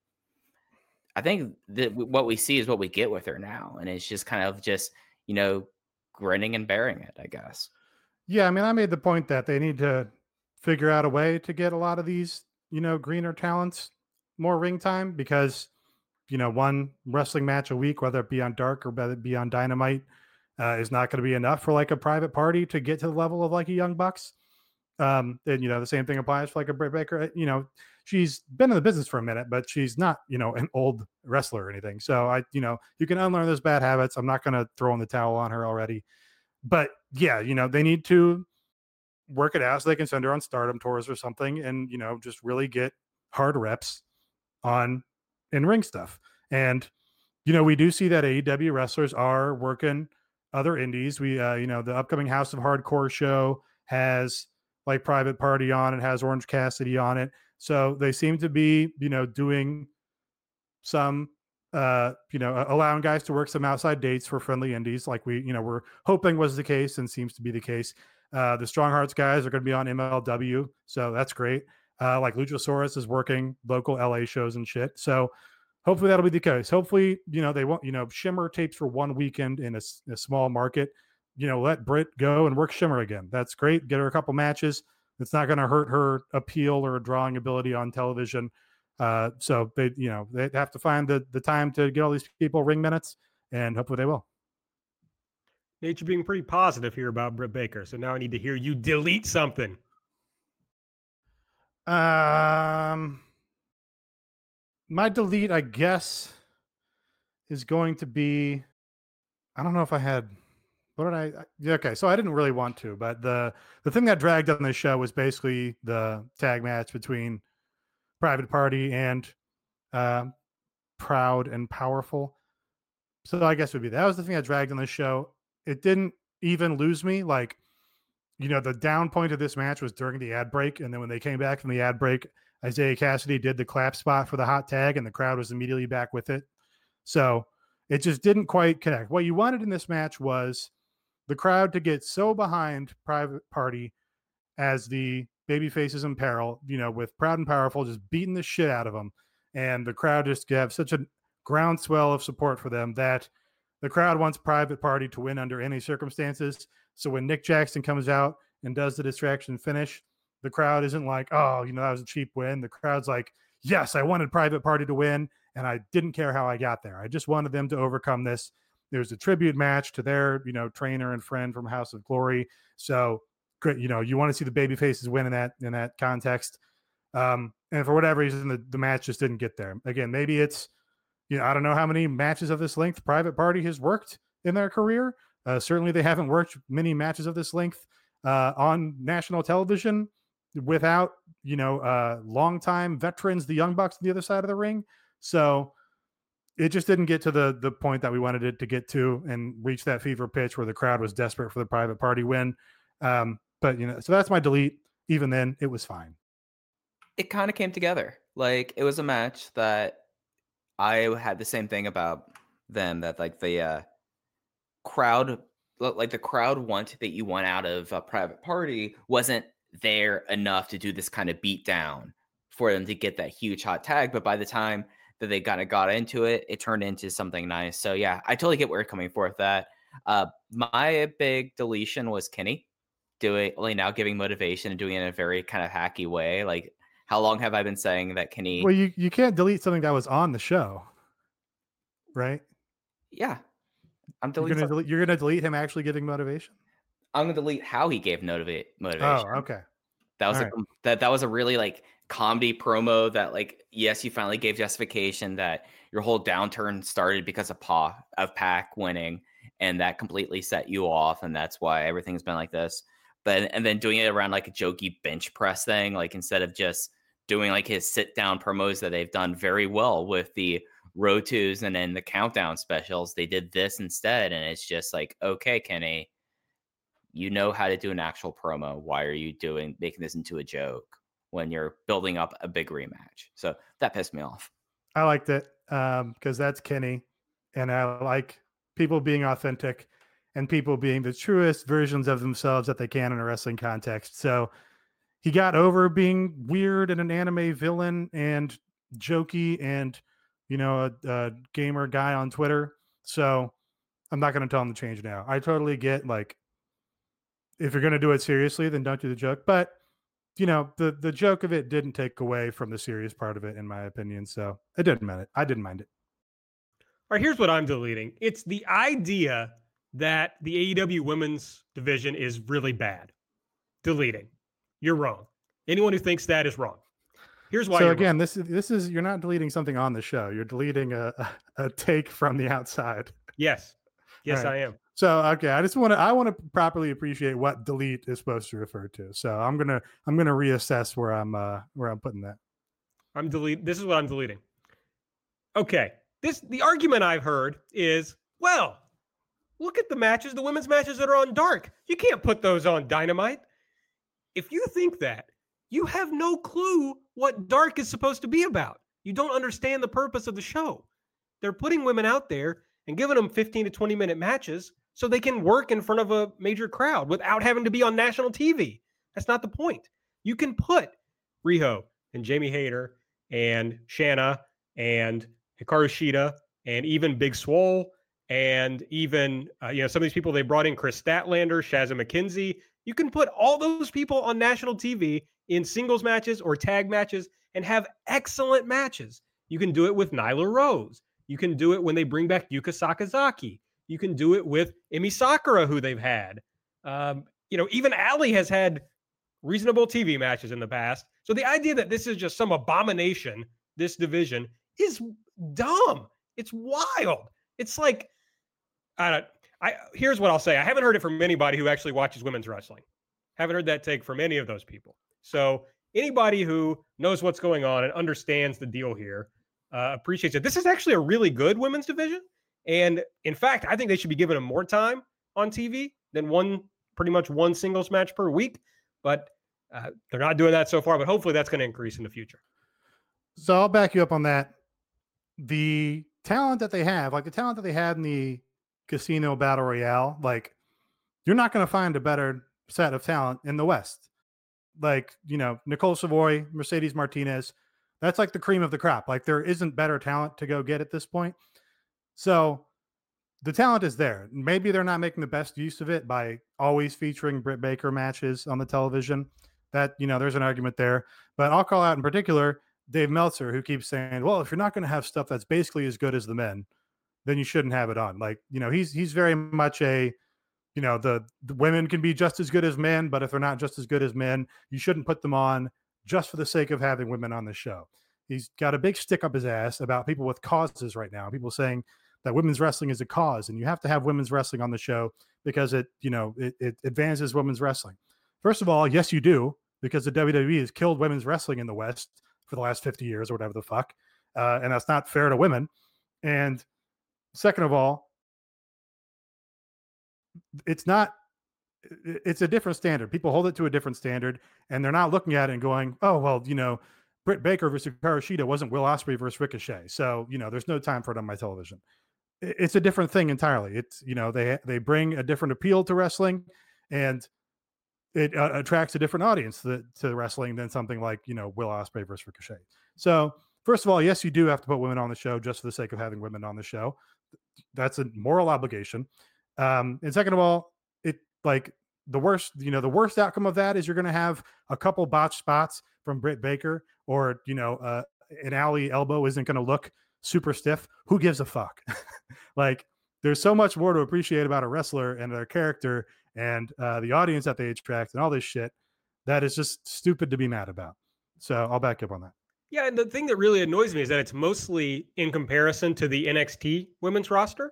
I think that what we see is what we get with her now. And it's just kind of just, you know, grinning and bearing it, I guess. Yeah, I mean, I made the point that they need to figure out a way to get a lot of these, you know, greener talents more ring time, because you know, one wrestling match a week, whether it be on Dark or whether it be on Dynamite, is not going to be enough for like a Private Party to get to the level of like a Young Bucks. And, you know, the same thing applies for like a Britt Baker. You know, she's been in the business for a minute, but she's not, you know, an old wrestler or anything. So you know, you can unlearn those bad habits. I'm not going to throw in the towel on her already. But yeah, you know, they need to work it out so they can send her on Stardom tours or something and, you know, just really get hard reps on in ring stuff. And, you know, we do see that AEW wrestlers are working other indies. We, you know, the upcoming House of Hardcore show has like Private Party on it, has Orange Cassidy on it. So they seem to be, you know, doing some allowing guys to work some outside dates for friendly indies, like we, we're hoping was the case and seems to be the case. The Strong Hearts guys are going to be on MLW, so that's great. Like Luchasaurus is working local LA shows and shit. So hopefully that'll be the case. Hopefully, they won't, Shimmer tapes for one weekend in a small market. Let Britt go and work Shimmer again. That's great. Get her a couple matches. It's not going to hurt her appeal or drawing ability on television. So they, they have to find the time to get all these people ring minutes, and hopefully they will. Nate, you're being pretty positive here about Britt Baker. So now I need to hear you delete something. My delete, I guess, is going to be, I don't know if I had, okay, so I didn't really want to, but the thing that dragged on this show was basically the tag match between Private Party and Proud and Powerful. So I guess it would be that was the thing that dragged on this show. It didn't even lose me. Like, the down point of this match was during the ad break. And then when they came back from the ad break, Isaiah Cassidy did the clap spot for the hot tag, and the crowd was immediately back with it. So it just didn't quite connect. What you wanted in this match was the crowd to get so behind Private Party as the babyfaces in peril, with Proud and Powerful just beating the shit out of them. And the crowd just have such a groundswell of support for them that the crowd wants Private Party to win under any circumstances. So when Nick Jackson comes out and does the distraction finish, the crowd isn't like, oh, that was a cheap win. The crowd's like, yes, I wanted Private Party to win, and I didn't care how I got there. I just wanted them to overcome this. There's a tribute match to their, trainer and friend from House of Glory. So, you want to see the baby faces win in that context. And for whatever reason, the match just didn't get there. Again, maybe it's, I don't know how many matches of this length Private Party has worked in their career. Certainly they haven't worked many matches of this length on national television without, longtime veterans, the Young Bucks on the other side of the ring. So it just didn't get to the point that we wanted it to get to and reach that fever pitch where the crowd was desperate for the Private Party win. So that's my delete. Even then, it was fine. It kind of came together. Like, it was a match that I had the same thing about them, that like the crowd, like the crowd want that you want out of a Private Party wasn't there enough to do this kind of beat down for them to get that huge hot tag. But by the time that they kind of got into it, it turned into something nice. So yeah, I totally get where you're coming for with that. My big deletion was Kenny giving motivation and doing it in a very kind of hacky way. Like, how long have I been saying that Kenny? Well, you can't delete something that was on the show, right? Yeah, I'm deleting. You're gonna delete him actually giving motivation. I'm gonna delete how he gave motivation. Oh, okay. That was that was a really like comedy promo that like, yes, you finally gave justification that your whole downturn started because of Pac winning, and that completely set you off, and that's why everything's been like this. But and then doing it around like a jokey bench press thing, like instead of just doing like his sit down promos that they've done very well with the road twos and then the countdown specials, they did this instead. And it's just like, okay, Kenny, you know how to do an actual promo. Why are you making this into a joke when you're building up a big rematch? So that pissed me off. I liked it because that's Kenny, and I like people being authentic and people being the truest versions of themselves that they can in a wrestling context. So he got over being weird and an anime villain and jokey and, a gamer guy on Twitter. So I'm not going to tell him to change now. I totally get, like, if you're going to do it seriously, then don't do the joke. But, the joke of it didn't take away from the serious part of it, in my opinion. So I didn't mind it. All right, here's what I'm deleting. It's the idea that the AEW women's division is really bad. Deleting. You're wrong. Anyone who thinks that is wrong. Here's why. So again, this is you're not deleting something on the show. You're deleting a take from the outside. Yes, right. I am. So okay, I want to properly appreciate what delete is supposed to refer to. So I'm gonna reassess where I'm putting that. This is what I'm deleting. Okay, the argument I've heard is, well, look at the women's matches that are on Dark. You can't put those on Dynamite. If you think that, you have no clue what Dark is supposed to be about. You don't understand the purpose of the show. They're putting women out there and giving them 15 to 20 minute matches so they can work in front of a major crowd without having to be on national TV. That's not the point. You can put Riho and Jamie Hayter and Shanna and Hikaru Shida and even Big Swole and even, some of these people they brought in, Chris Statlander, Shazza McKenzie. You can put all those people on national TV in singles matches or tag matches and have excellent matches. You can do it with Nyla Rose. You can do it when they bring back Yuka Sakazaki. You can do it with Emi Sakura, who they've had. Even Allie has had reasonable TV matches in the past. So the idea that this is just some abomination, this division, is dumb. It's wild. It's like, here's what I'll say. I haven't heard it from anybody who actually watches women's wrestling. Haven't heard that take from any of those people. So anybody who knows what's going on and understands the deal here appreciates it. This is actually a really good women's division. And in fact, I think they should be given more time on TV than pretty much one singles match per week. But they're not doing that so far, but hopefully that's going to increase in the future. So I'll back you up on that. The talent that they have, like the talent that they had in the Casino Battle Royale, like you're not going to find a better set of talent in the West. Like, Nicole Savoy, Mercedes Martinez, that's like the cream of the crop. Like there isn't better talent to go get at this point. So the talent is there. Maybe they're not making the best use of it by always featuring Britt Baker matches on the television. That, there's an argument there. But I'll call out in particular Dave Meltzer, who keeps saying, well, if you're not going to have stuff that's basically as good as the men, then you shouldn't have it on. Like, he's very much a, the women can be just as good as men, but if they're not just as good as men, you shouldn't put them on just for the sake of having women on the show. He's got a big stick up his ass about people with causes right now. People saying that women's wrestling is a cause and you have to have women's wrestling on the show because it advances women's wrestling. First of all, yes, you do, because the WWE has killed women's wrestling in the West for the last 50 years or whatever the fuck. And that's not fair to women. And second of all, it's a different standard. People hold it to a different standard and they're not looking at it and going, oh, well, Britt Baker versus Hikaru Shida wasn't Will Ospreay versus Ricochet. So, there's no time for it on my television. It's a different thing entirely. It's, they bring a different appeal to wrestling and it attracts a different audience to wrestling than something like, Will Ospreay versus Ricochet. So first of all, yes, you do have to put women on the show just for the sake of having women on the show. That's a moral obligation. And second of all, the worst outcome of that is you're going to have a couple botched spots from Britt Baker or, an alley elbow isn't going to look super stiff. Who gives a fuck? Like there's so much more to appreciate about a wrestler and their character and the audience that they attract and all this shit that is just stupid to be mad about. So I'll back up on that. Yeah. And the thing that really annoys me is that it's mostly in comparison to the NXT women's roster,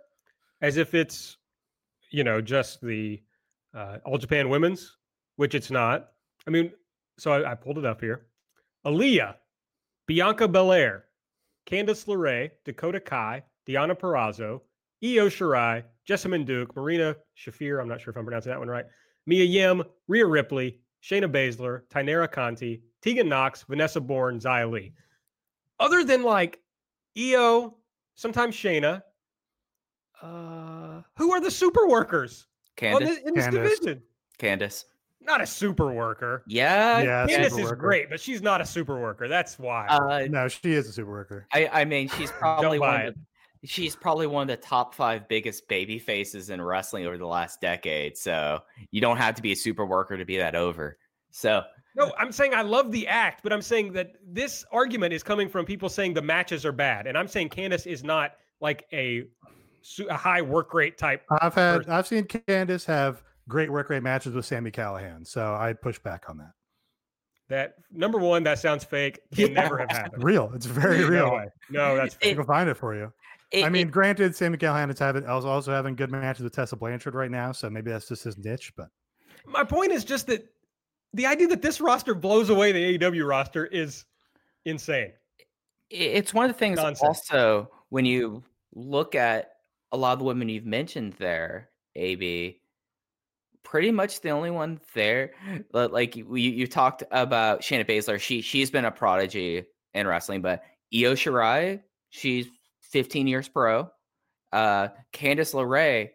as if it's, just the All Japan Women's, which it's not. I mean, so I pulled it up here. Aaliyah, Bianca Belair, Candice LeRae, Dakota Kai, Deonna Purrazzo, Io Shirai, Jessamyn Duke, Marina Shafir, I'm not sure if I'm pronouncing that one right, Mia Yim, Rhea Ripley, Shayna Baszler, Tainara Conti, Tegan Nox, Vanessa Bourne, Xia Li. Other than like Io, sometimes Shayna, who are the super workers in this division? Candice, not a super worker. Yeah, Candice is great, but she's not a super worker. That's why. No, she is a super worker. I mean, she's probably one of the top 5 biggest baby faces in wrestling over the last decade. So you don't have to be a super worker to be that over. So no, I'm saying I love the act, but I'm saying that this argument is coming from people saying the matches are bad, and I'm saying Candice is not like a high work rate type. I've seen Candice have great work rate matches with Sami Callihan, so I push back on that. That number one, that sounds fake. Can never have happened. Real, it's very real. No, that's fake. We'll find it for you. Granted, Sami Callihan is also having good matches with Tessa Blanchard right now, so maybe that's just his niche. But my point is just that the idea that this roster blows away the AEW roster is insane. It's one of the things. Nonsense. Also, when you look at a lot of the women you've mentioned there, AB, pretty much the only one there. Like you talked about Shayna Baszler. She's been a prodigy in wrestling, but Io Shirai, she's 15 years pro. Candice LeRae,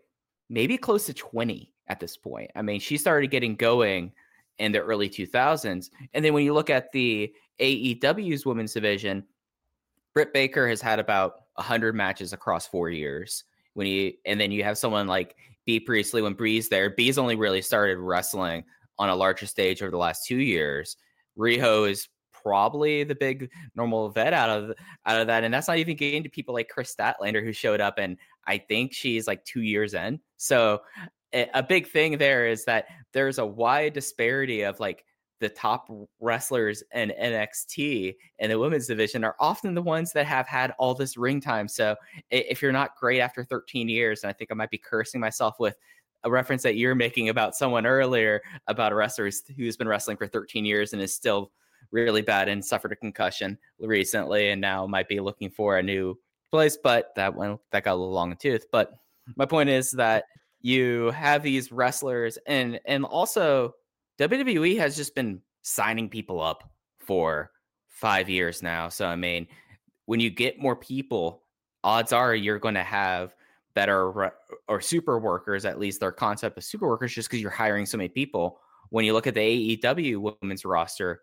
maybe close to 20 at this point. I mean, she started getting going in the early 2000s. And then when you look at the AEW's women's division, Britt Baker has had about 100 matches across 4 years. And then you have someone like Bea Priestley when Bree's there. Bee's only really started wrestling on a larger stage over the last 2 years. Riho is probably the big normal vet out of that. And that's not even getting to people like Chris Statlander, who showed up, and I think she's like 2 years in. So a big thing there is that there's a wide disparity of like the top wrestlers in NXT and the women's division are often the ones that have had all this ring time. So if you're not great after 13 years, and I think I might be cursing myself with a reference that you're making about someone earlier about a wrestler who's been wrestling for 13 years and is still really bad and suffered a concussion recently and now might be looking for a new place, but that got a little long in tooth. But my point is that you have these wrestlers, and also WWE has just been signing people up for 5 years now. So, I mean, when you get more people, odds are you're going to have better or super workers, at least their concept of super workers, just because you're hiring so many people. When you look at the AEW women's roster,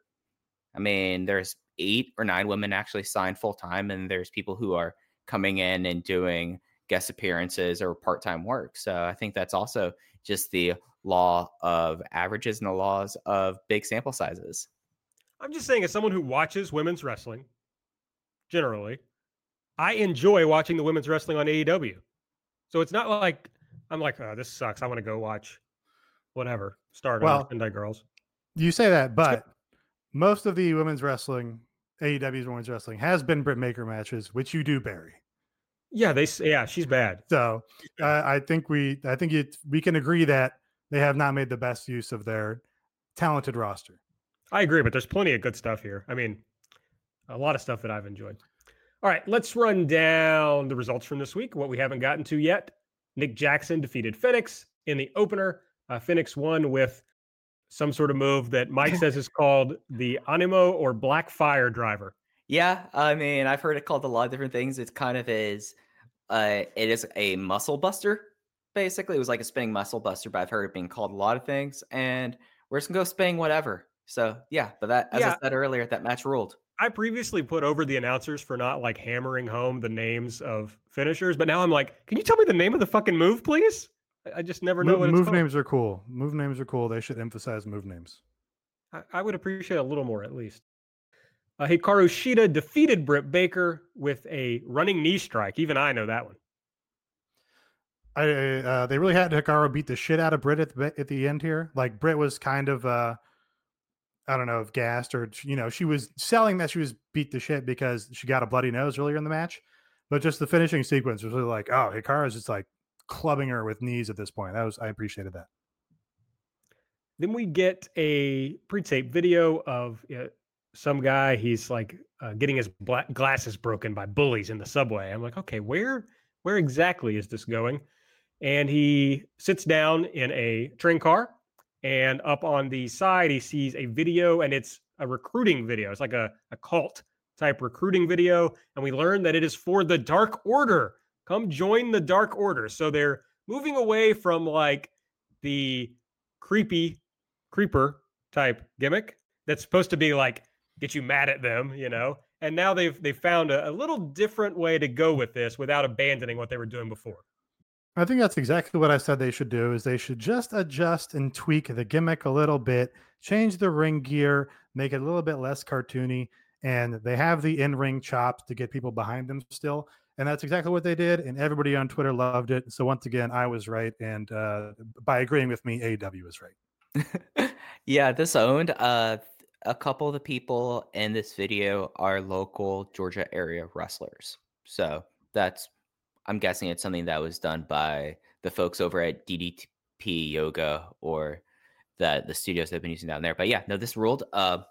I mean, there's 8 or 9 women actually signed full time, and there's people who are coming in and doing guest appearances or part time work. So I think that's also just the law of averages and the laws of big sample sizes. I'm just saying, as someone who watches women's wrestling, generally, I enjoy watching the women's wrestling on AEW. So it's not like I'm like, oh, this sucks, I want to go watch whatever Stardom and Dundee Girls. You say that, but most of the women's wrestling, AEW's women's wrestling, has been Britt Baker matches, which you do bury. Yeah, she's bad. So I think we can agree that they have not made the best use of their talented roster. I agree, but there's plenty of good stuff here. I mean, a lot of stuff that I've enjoyed. All right, let's run down the results from this week, what we haven't gotten to yet. Nick Jackson defeated Fénix in the opener. Fénix won with some sort of move that Mike says is called the Anemo or Black Fire Driver. Yeah, I mean, I've heard it called a lot of different things. It kind of is, it is a muscle buster, basically. It was like a spinning muscle buster, but I've heard it being called a lot of things. And we're just going to go spinning whatever. So, yeah, but that, as I said earlier, that match ruled. I previously put over the announcers for not like hammering home the names of finishers, but now I'm like, can you tell me the name of the fucking move, please? I just never know what it's called. Move names are cool. Move names are cool. They should emphasize move names. I would appreciate a little more, at least. Hikaru Shida defeated Britt Baker with a running knee strike. Even I know that one. They really had Hikaru beat the shit out of Britt at the end here. Like, Britt was kind of, I don't know, if gassed or, you know, she was selling that she was beat to shit because she got a bloody nose earlier in the match. But just the finishing sequence was really like, oh, Hikaru's just like clubbing her with knees at this point. I appreciated that. Then we get a pre-tape video of some guy. He's like getting his glasses broken by bullies in the subway. I'm like, okay, where exactly is this going? And he sits down in a train car, and up on the side, he sees a video, and it's a recruiting video. It's like a cult type recruiting video. And we learn that it is for the Dark Order. Come join the Dark Order. So they're moving away from like the creepy creeper type gimmick that's supposed to be like get you mad at them, you know. And now they've found a little different way to go with this without abandoning what they were doing before. I think that's exactly what I said they should do. Is they should just adjust and tweak the gimmick a little bit, change the ring gear, make it a little bit less cartoony, and they have the in-ring chops to get people behind them still. And that's exactly what they did, and everybody on Twitter loved it. So once again, I was right, and by agreeing with me, AEW was right. Yeah, this owned. A couple of the people in this video are local Georgia area wrestlers. So that's, I'm guessing it's something that was done by the folks over at DDP Yoga or the studios they've been using down there. But yeah, no, this ruled. I'm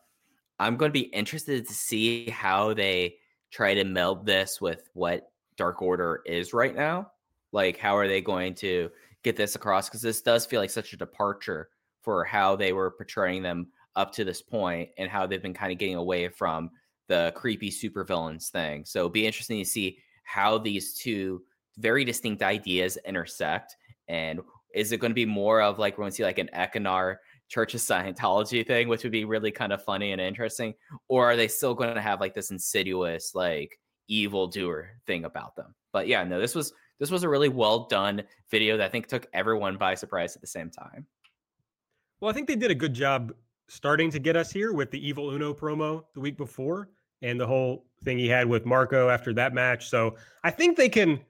going to be interested to see how they try to meld this with what Dark Order is right now. Like, how are they going to get this across? Because this does feel like such a departure for how they were portraying them up to this point and how they've been kind of getting away from the creepy supervillains thing. So it'll be interesting to see how these two very distinct ideas intersect. And is it going to be more of like, we're going to see like an Econar Church of Scientology thing, which would be really kind of funny and interesting? Or are they still going to have like this insidious, like evildoer thing about them? But yeah, no, this was a really well done video that I think took everyone by surprise at the same time. Well, I think they did a good job starting to get us here with the Evil Uno promo the week before and the whole thing he had with Marco after that match. So I think they can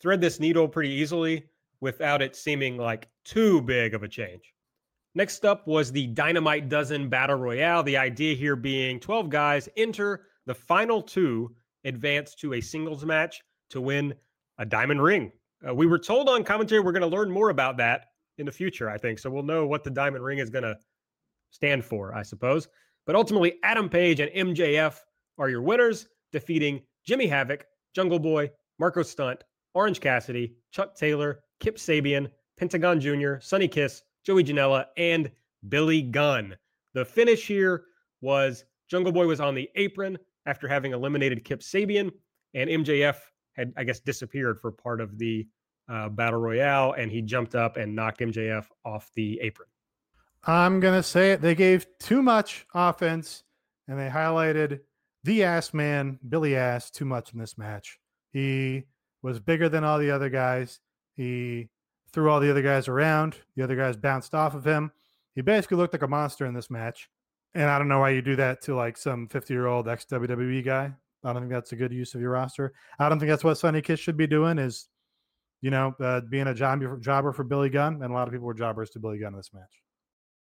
thread this needle pretty easily without it seeming like too big of a change. Next up was the Dynamite Dozen Battle Royale. The idea here being 12 guys enter, the final two advance to a singles match to win a diamond ring. We were told on commentary we're going to learn more about that in the future, I think. So we'll know what the diamond ring is going to stand for, I suppose. But ultimately, Adam Page and MJF are your winners, defeating Jimmy Havoc, Jungle Boy, Marco Stunt, Orange Cassidy, Chuck Taylor, Kip Sabian, Pentagon Jr., Sonny Kiss, Joey Janela, and Billy Gunn. The finish here was Jungle Boy was on the apron after having eliminated Kip Sabian, and MJF had, I guess, disappeared for part of the Battle Royale, and he jumped up and knocked MJF off the apron. I'm going to say it. They gave too much offense, and they highlighted the ass man, Billy Ass, too much in this match. He was bigger than all the other guys. He threw all the other guys around. The other guys bounced off of him. He basically looked like a monster in this match. And I don't know why you do that to like some 50-year-old ex-WWE guy. I don't think that's a good use of your roster. I don't think that's what Sonny Kiss should be doing is, you know, being a jobber for Billy Gunn. And a lot of people were jobbers to Billy Gunn in this match.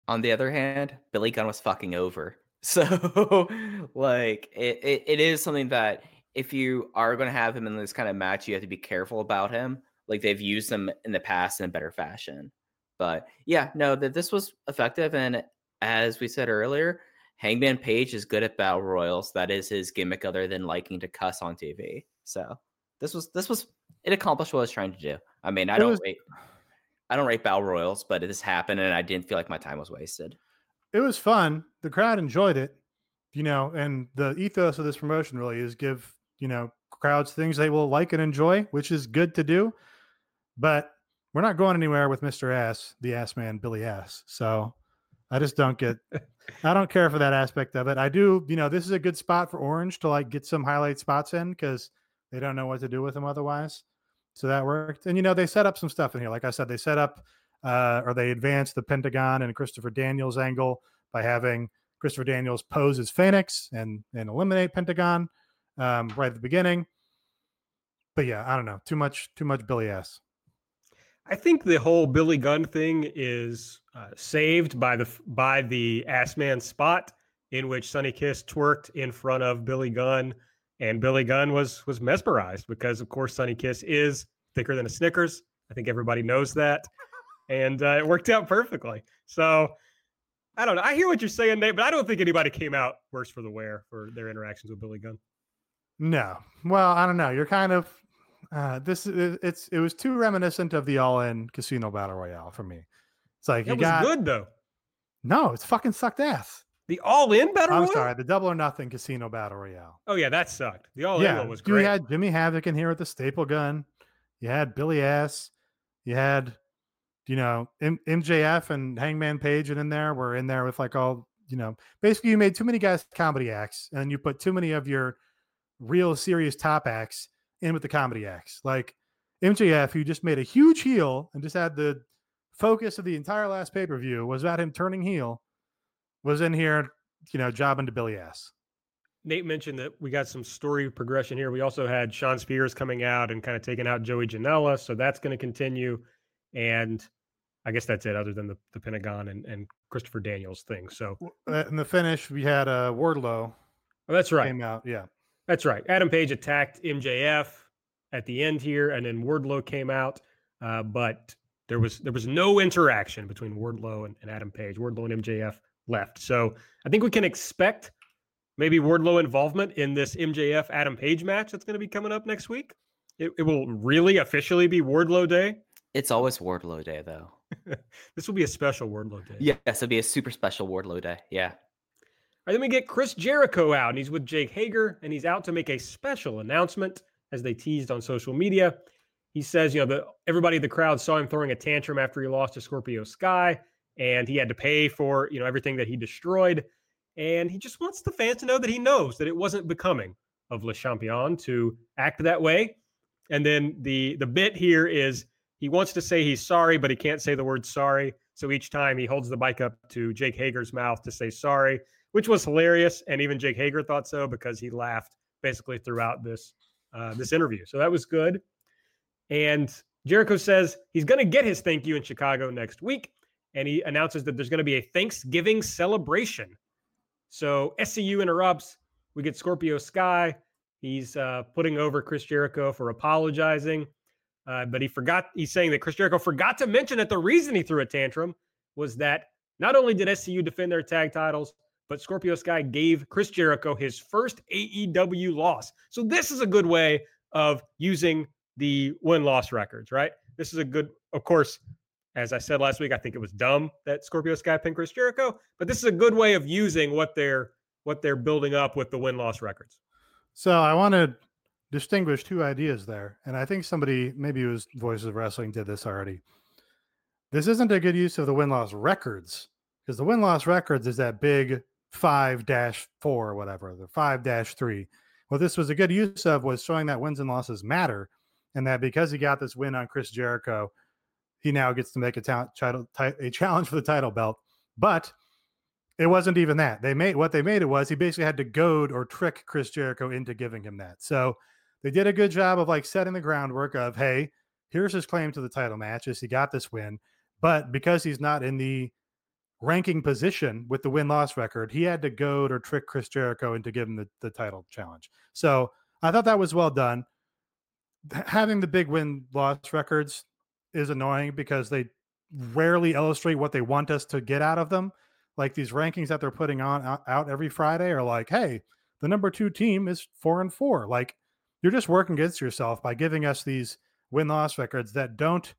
On the other hand, Billy Gunn was fucking over. So like it is something that if you are going to have him in this kind of match, you have to be careful about him. Like they've used him in the past in a better fashion. But yeah, no, that this was effective. And as we said earlier, Hangman Page is good at battle royals. That is his gimmick other than liking to cuss on TV. So this was it accomplished what I was trying to do. I mean, I don't rate battle royals, but this happened and I didn't feel like my time was wasted. It was fun. The crowd enjoyed it, you know, and the ethos of this promotion really is give, you know, crowds things they will like and enjoy, which is good to do. But we're not going anywhere with Mr. Ass, the ass man, Billy Ass. So I just don't get, I don't care for that aspect of it. I do, you know, this is a good spot for Orange to like get some highlight spots in because they don't know what to do with them otherwise. So that worked. And, you know, they set up some stuff in here. Like I said, they set up or they advanced the Pentagon and Christopher Daniels angle by having Christopher Daniels pose as Fénix and eliminate Pentagon right at the beginning. But yeah, I don't know. Too much Billy Ass. I think the whole Billy Gunn thing is saved by the ass man spot in which Sonny Kiss twerked in front of Billy Gunn, and Billy Gunn was mesmerized because, of course, Sonny Kiss is thicker than a Snickers. I think everybody knows that. And it worked out perfectly. So I don't know. I hear what you're saying, Nate, but I don't think anybody came out worse for the wear for their interactions with Billy Gunn. No. Well, I don't know. You're kind of it was too reminiscent of the All-In Casino Battle Royale for me. It's like it was good though. No, it's fucking sucked ass. The All-In Battle Royale? I'm sorry, the Double or Nothing Casino Battle Royale. Oh yeah, that sucked. The All-In one was great. You had Jimmy Havoc in here with the staple gun. You had Billy Ass. You had MJF and Hangman Page and in there were in there with like all, you know, basically you made too many guys comedy acts and you put too many of your real serious top acts in with the comedy acts. Like MJF, who just made a huge heel and just had the focus of the entire last pay-per-view was about him turning heel, was in here, you know, jobbing to Billy Ass. Nate mentioned that we got some story progression here. We also had Sean Spears coming out and kind of taking out Joey Janela. So that's going to continue. And I guess that's it other than the Pentagon and Christopher Daniels thing. So in the finish, we had Wardlow. Oh, that's right. Came out. Yeah, that's right. Adam Page attacked MJF at the end here. And then Wardlow came out. But there was no interaction between Wardlow and Adam Page. Wardlow and MJF left. So I think we can expect maybe Wardlow involvement in this MJF Adam Page match that's going to be coming up next week. It will really officially be Wardlow Day. It's always Wardlow Day, though. This will be a special Wardlow Day. Yes, it'll be a super special Wardlow Day. Yeah. All right, then we get Chris Jericho out, and he's with Jake Hager, and he's out to make a special announcement as they teased on social media. He says, everybody in the crowd saw him throwing a tantrum after he lost to Scorpio Sky, and he had to pay for, everything that he destroyed. And he just wants the fans to know that he knows that it wasn't becoming of Le Champion to act that way. And then the bit here is he wants to say he's sorry, but he can't say the word sorry. So each time he holds the mic up to Jake Hager's mouth to say sorry, which was hilarious. And even Jake Hager thought so because he laughed basically throughout this interview. So that was good. And Jericho says he's going to get his thank you in Chicago next week. And he announces that there's going to be a Thanksgiving celebration. So SCU interrupts. We get Scorpio Sky. He's putting over Chris Jericho for apologizing. But he forgot. He's saying that Chris Jericho forgot to mention that the reason he threw a tantrum was that not only did SCU defend their tag titles, but Scorpio Sky gave Chris Jericho his first AEW loss. So this is a good way of using the win-loss records, right? This is a good, of course, as I said last week, I think it was dumb that Scorpio Sky pinned Chris Jericho, but this is a good way of using what they're building up with the win-loss records. So I want to distinguish two ideas there. And I think somebody, maybe it was Voices of Wrestling, did this already. This isn't a good use of the win-loss records, because the win-loss records is that big 5-4 or whatever, the 5-3. What this was a good use of was showing that wins and losses matter, and that because he got this win on Chris Jericho, he now gets to make a challenge for the title belt. But it wasn't even that. What they made it was he basically had to goad or trick Chris Jericho into giving him that. So they did a good job of setting the groundwork of, hey, here's his claim to the title match is he got this win, but because he's not in the ranking position with the win-loss record, he had to goad or trick Chris Jericho into giving the title challenge. So I thought that was well done. Having the big win-loss records is annoying because they rarely illustrate what they want us to get out of them. Like these rankings that they're putting out every Friday are like, hey, the number 2 team is 4-4. You're just working against yourself by giving us these win-loss records that don't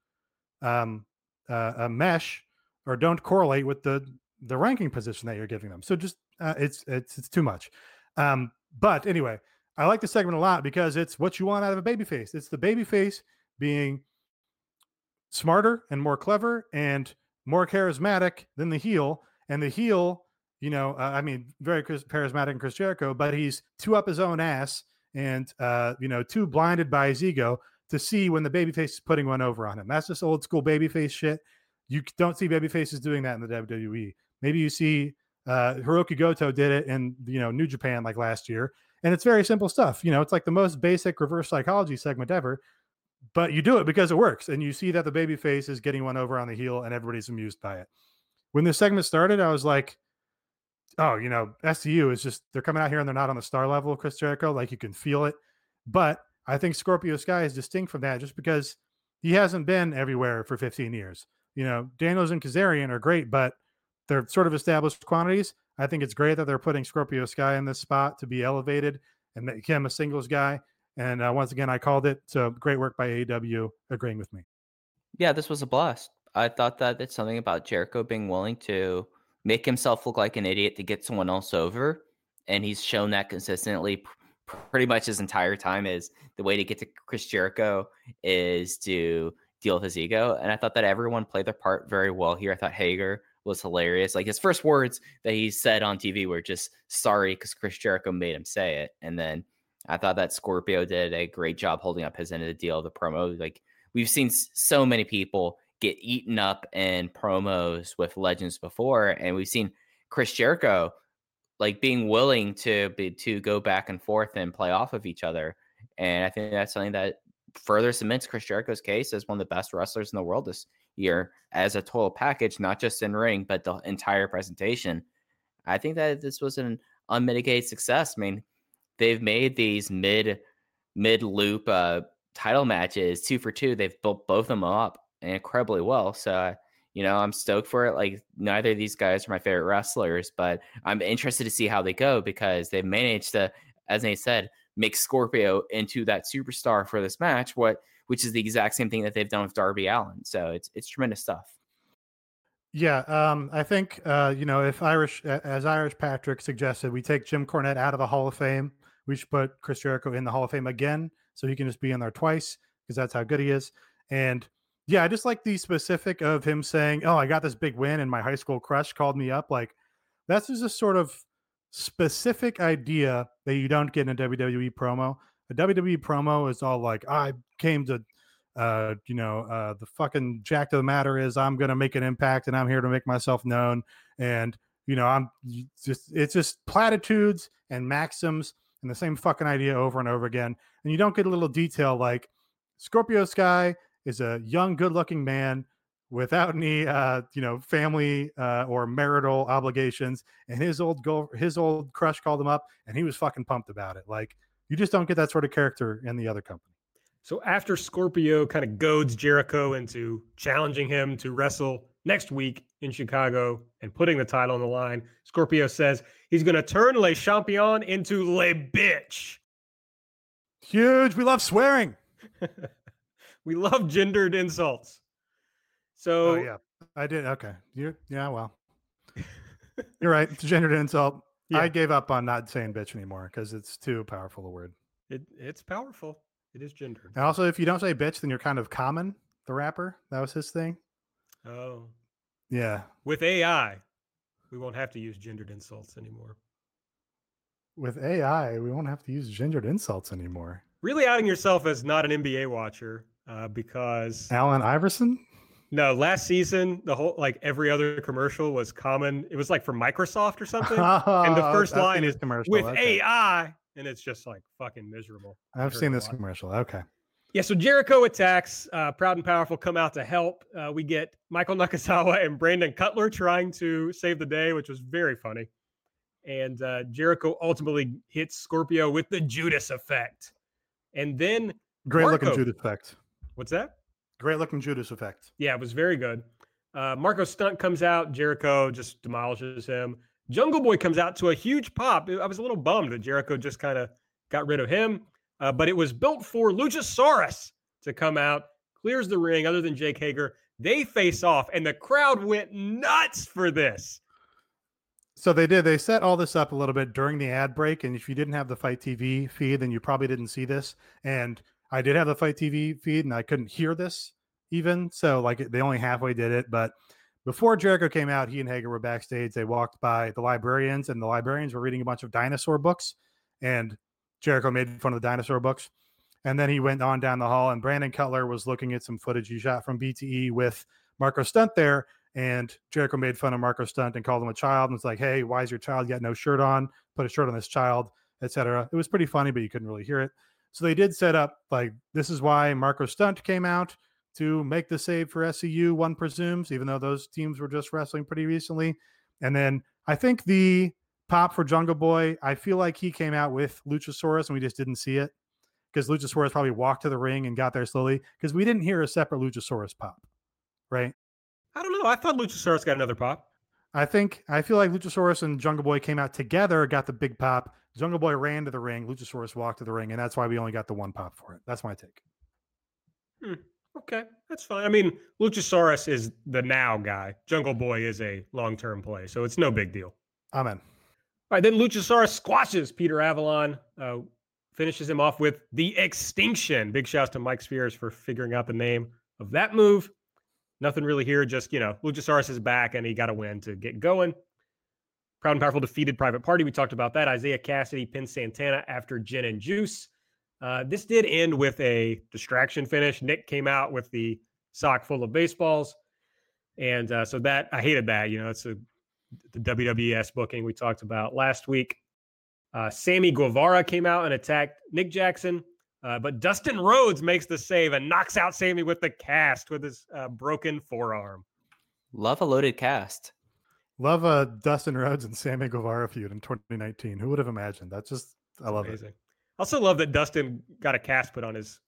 mesh or don't correlate with the ranking position that you're giving them. So just it's too much. But anyway, I like this segment a lot because it's what you want out of a babyface. It's the babyface being smarter and more clever and more charismatic than the heel. And the heel, very charismatic in Chris Jericho, but he's too up his own ass and too blinded by his ego to see when the babyface is putting one over on him. That's just old school babyface shit. You don't see babyfaces doing that in the WWE. Maybe you see Hirooki Goto did it in New Japan last year, and it's very simple stuff. It's like the most basic reverse psychology segment ever, but you do it because it works, and you see that the babyface is getting one over on the heel, and everybody's amused by it. When this segment started, I was like, oh, SCU is just, they're coming out here and they're not on the star level of Chris Jericho. You can feel it. But I think Scorpio Sky is distinct from that just because he hasn't been everywhere for 15 years. Daniels and Kazarian are great, but they're sort of established quantities. I think it's great that they're putting Scorpio Sky in this spot to be elevated and make him a singles guy. And once again, I called it. So great work by AEW agreeing with me. Yeah, this was a blast. I thought that it's something about Jericho being willing to make himself look like an idiot to get someone else over. And he's shown that consistently pretty much his entire time is the way to get to Chris Jericho is to deal with his ego. And I thought that everyone played their part very well here. I thought Hager was hilarious. His first words that he said on TV were just sorry because Chris Jericho made him say it. And then I thought that Scorpio did a great job holding up his end of the deal, the promo. We've seen so many people get eaten up in promos with legends before, and we've seen Chris Jericho being willing to go back and forth and play off of each other. And I think that's something that further cements Chris Jericho's case as one of the best wrestlers in the world this year as a total package, not just in ring but the entire presentation. I think that this was an unmitigated success. I mean, they've made these mid-loop title matches 2 for 2. They've built both of them up incredibly well. So, I'm stoked for it. Neither of these guys are my favorite wrestlers, but I'm interested to see how they go because they've managed to, as Nate said, make Scorpio into that superstar for this match, which is the exact same thing that they've done with Darby Allin. So it's tremendous stuff. Yeah. I think, if Irish Patrick suggested, we take Jim Cornette out of the Hall of Fame We should put Chris Jericho in the Hall of Fame again so he can just be in there twice because that's how good he is. And yeah, I just like the specific of him saying, oh, I got this big win and my high school crush called me up. Like, that's just a sort of specific idea that you don't get in a WWE promo. A WWE promo is all like, I came to, the fucking jack of the matter is I'm going to make an impact and I'm here to make myself known. And, I'm just, it's just platitudes and maxims and the same fucking idea over and over again. And you don't get a little detail like Scorpio Sky is a young, good-looking man without any, family or marital obligations. And his old crush called him up, and he was fucking pumped about it. Like, you just don't get that sort of character in the other company. So after Scorpio kind of goads Jericho into challenging him to wrestle next week in Chicago and putting the title on the line, Scorpio says he's going to turn Le Champion into Le Bitch. Huge. We love swearing. We love gendered insults. So oh, yeah, I did. Okay. Well, you're right. It's a gendered insult. Yeah. I gave up on not saying bitch anymore because it's too powerful a word. It's powerful. It is gendered. And also, if you don't say bitch, then you're kind of Common, the rapper. That was his thing. Oh. Yeah. With AI, we won't have to use gendered insults anymore. Really outing yourself as not an NBA watcher because Allen Iverson? No, last season, the whole every other commercial was Common. It was for Microsoft or something. And the first line is with AI, and it's just fucking miserable. I've seen this commercial. Okay. Yeah, so Jericho attacks. Proud and Powerful come out to help. We get Michael Nakazawa and Brandon Cutler trying to save the day, which was very funny. And Jericho ultimately hits Scorpio with the Judas effect. And then great-looking Judas effect. What's that? Great-looking Judas effect. Yeah, it was very good. Marco Stunt comes out. Jericho just demolishes him. Jungle Boy comes out to a huge pop. I was a little bummed that Jericho just kind of got rid of him. But it was built for Luchasaurus to come out, clears the ring other than Jake Hager. They face off, and the crowd went nuts for this. So they did. They set all this up a little bit during the ad break. And if you didn't have the Fight TV feed, then you probably didn't see this. And I did have the Fight TV feed and I couldn't hear this even. So they only halfway did it. But before Jericho came out, he and Hager were backstage. They walked by the librarians and the librarians were reading a bunch of dinosaur books. And Jericho made fun of the dinosaur books. And then he went on down the hall and Brandon Cutler was looking at some footage he shot from BTE with Marco Stunt there. And Jericho made fun of Marco Stunt and called him a child and was like, hey, why is your child got no shirt on? Put a shirt on this child, etc. It was pretty funny, but you couldn't really hear it. So they did set up this is why Marco Stunt came out to make the save for SCU, one presumes, even though those teams were just wrestling pretty recently. And then I think the pop for Jungle Boy, I feel like he came out with Luchasaurus and we just didn't see it because Luchasaurus probably walked to the ring and got there slowly because we didn't hear a separate Luchasaurus pop, right? I don't know. I thought Luchasaurus got another pop. I feel like Luchasaurus and Jungle Boy came out together, got the big pop. Jungle Boy ran to the ring. Luchasaurus walked to the ring, and that's why we only got the one pop for it. That's my take. Okay, that's fine. I mean, Luchasaurus is the now guy. Jungle Boy is a long-term play, so it's no big deal. Amen. All right, then Luchasaurus squashes Peter Avalon, finishes him off with the Extinction. Big shouts to Mike Spears for figuring out the name of that move. Nothing really here, just, Luchasaurus is back, and he got a win to get going. Proud and Powerful defeated Private Party. We talked about that. Isaiah Cassidy pinned Santana after Gin and Juice. This did end with a distraction finish. Nick came out with the sock full of baseballs, and so that I hated that. It's the WWE's booking we talked about last week. Sammy Guevara came out and attacked Nick Jackson. But Dustin Rhodes makes the save and knocks out Sammy with the cast with his broken forearm. Love a loaded cast. Love Dustin Rhodes and Sammy Guevara feud in 2019. Who would have imagined? I love amazing. It. I also love that Dustin got a cast put on his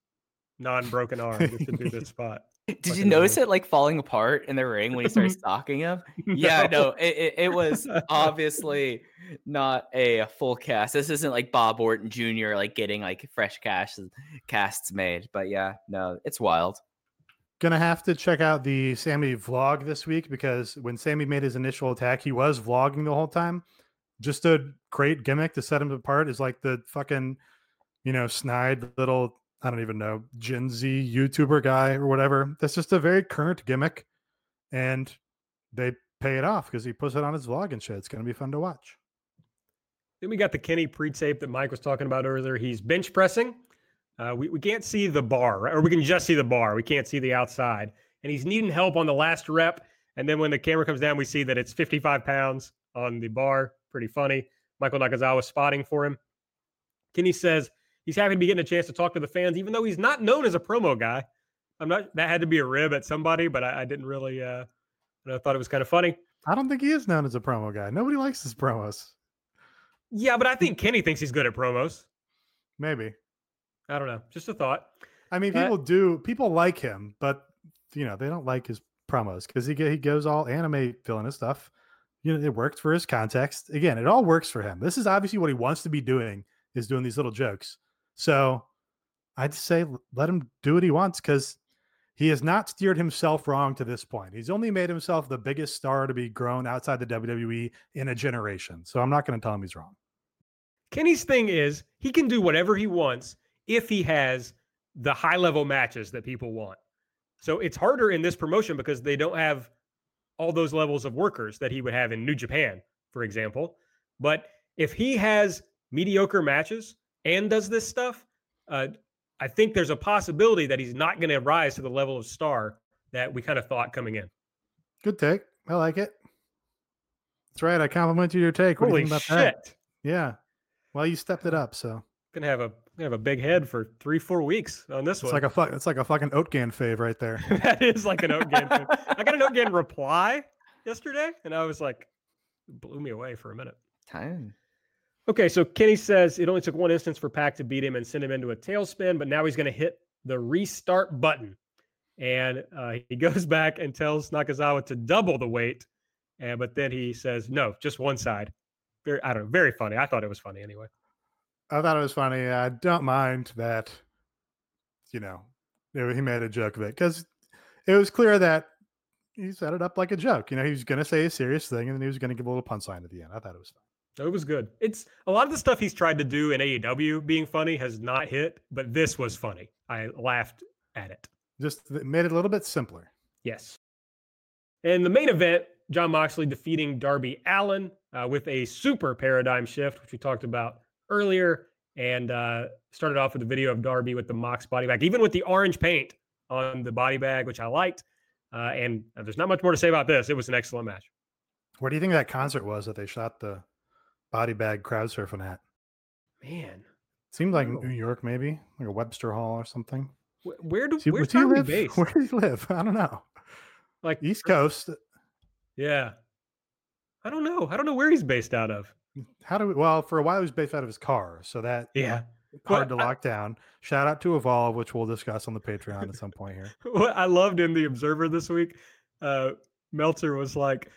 non-broken arm just to do this spot. Did you notice it falling apart in the ring when he started stalking him? No. Yeah, no, it was obviously not a full cast. This isn't Bob Orton Jr. getting fresh casts made. But yeah, no, it's wild. Gonna have to check out the Sammy vlog this week because when Sammy made his initial attack, he was vlogging the whole time. just a great gimmick to set him apart is like the fucking, you know, snide little, I don't even know, Gen Z YouTuber guy or whatever. That's just a very current gimmick, and they pay it off because he puts it on his vlog and shit. It's going to be fun to watch. Then we got the Kenny pre-tape that Mike was talking about earlier. He's bench pressing. We can't see the bar, right? Or we can just see the bar. We can't see the outside. And he's needing help on the last rep. And then when the camera comes down, we see that it's 55 pounds on the bar. Pretty funny. Michael Nakazawa spotting for him. Kenny says he's happy to be getting a chance to talk to the fans, even though he's not known as a promo guy. That had to be a rib at somebody, but I didn't really, I thought it was kind of funny. I don't think he is known as a promo guy. Nobody likes his promos. Yeah, but I think Kenny thinks he's good at promos. Maybe. I don't know. Just a thought. I mean, people like him, but you know, they don't like his promos because he goes all anime villainous stuff. You know, it worked for his context. Again, it all works for him. This is obviously what he wants to be doing, is doing these little jokes. So I'd say let him do what he wants, because he has not steered himself wrong to this point. He's only made himself the biggest star to be grown outside the WWE in a generation. So I'm not going to tell him he's wrong. Kenny's thing is he can do whatever he wants if he has the high-level matches that people want. So it's harder in this promotion because they don't have all those levels of workers that he would have in New Japan, for example. But if he has mediocre matches and does this stuff, I think there's a possibility that he's not going to rise to the level of star that we kind of thought coming in. Good take. I like it. That's right. I compliment you your take. What do you think about that? Yeah. Well, you stepped it up, so. Gonna have a big head for 4 weeks on this one. It's like a fucking Oatgan fave right there. That is like an Oatgan fave. I got an Oatgan reply yesterday, and I was like, it blew me away for a minute. Time. Okay, so Kenny says it only took one instance for Pac to beat him and send him into a tailspin, but now he's going to hit the restart button. And he goes back and tells Nakazawa to double the weight, but then he says, no, just one side. Very funny. I thought it was funny anyway. I thought it was funny. I don't mind that, you know, he made a joke of it, because it was clear that he set it up like a joke. You know, he was going to say a serious thing, and then he was going to give a little punchline at the end. I thought it was fun. It was good. It's a lot of the stuff he's tried to do in AEW being funny has not hit, but this was funny. I laughed at it. Just made it a little bit simpler. Yes. In the main event, Jon Moxley defeating Darby Allin with a super paradigm shift, which we talked about earlier, and started off with a video of Darby with the Mox body bag, even with the orange paint on the body bag, which I liked. And there's not much more to say about this. It was an excellent match. Where do you think that concert was that they shot the body bag crowd surfing at? Man, seemed like New York, maybe like a Webster Hall or something. Where's Darby based? Where does he live? I don't know. Like East Coast. Yeah, I don't know. I don't know where he's based out of. Well, for a while he was based out of his car, so that lock down. Shout out to Evolve, which we'll discuss on the Patreon at some point here. What I loved in the Observer this week, Meltzer was like,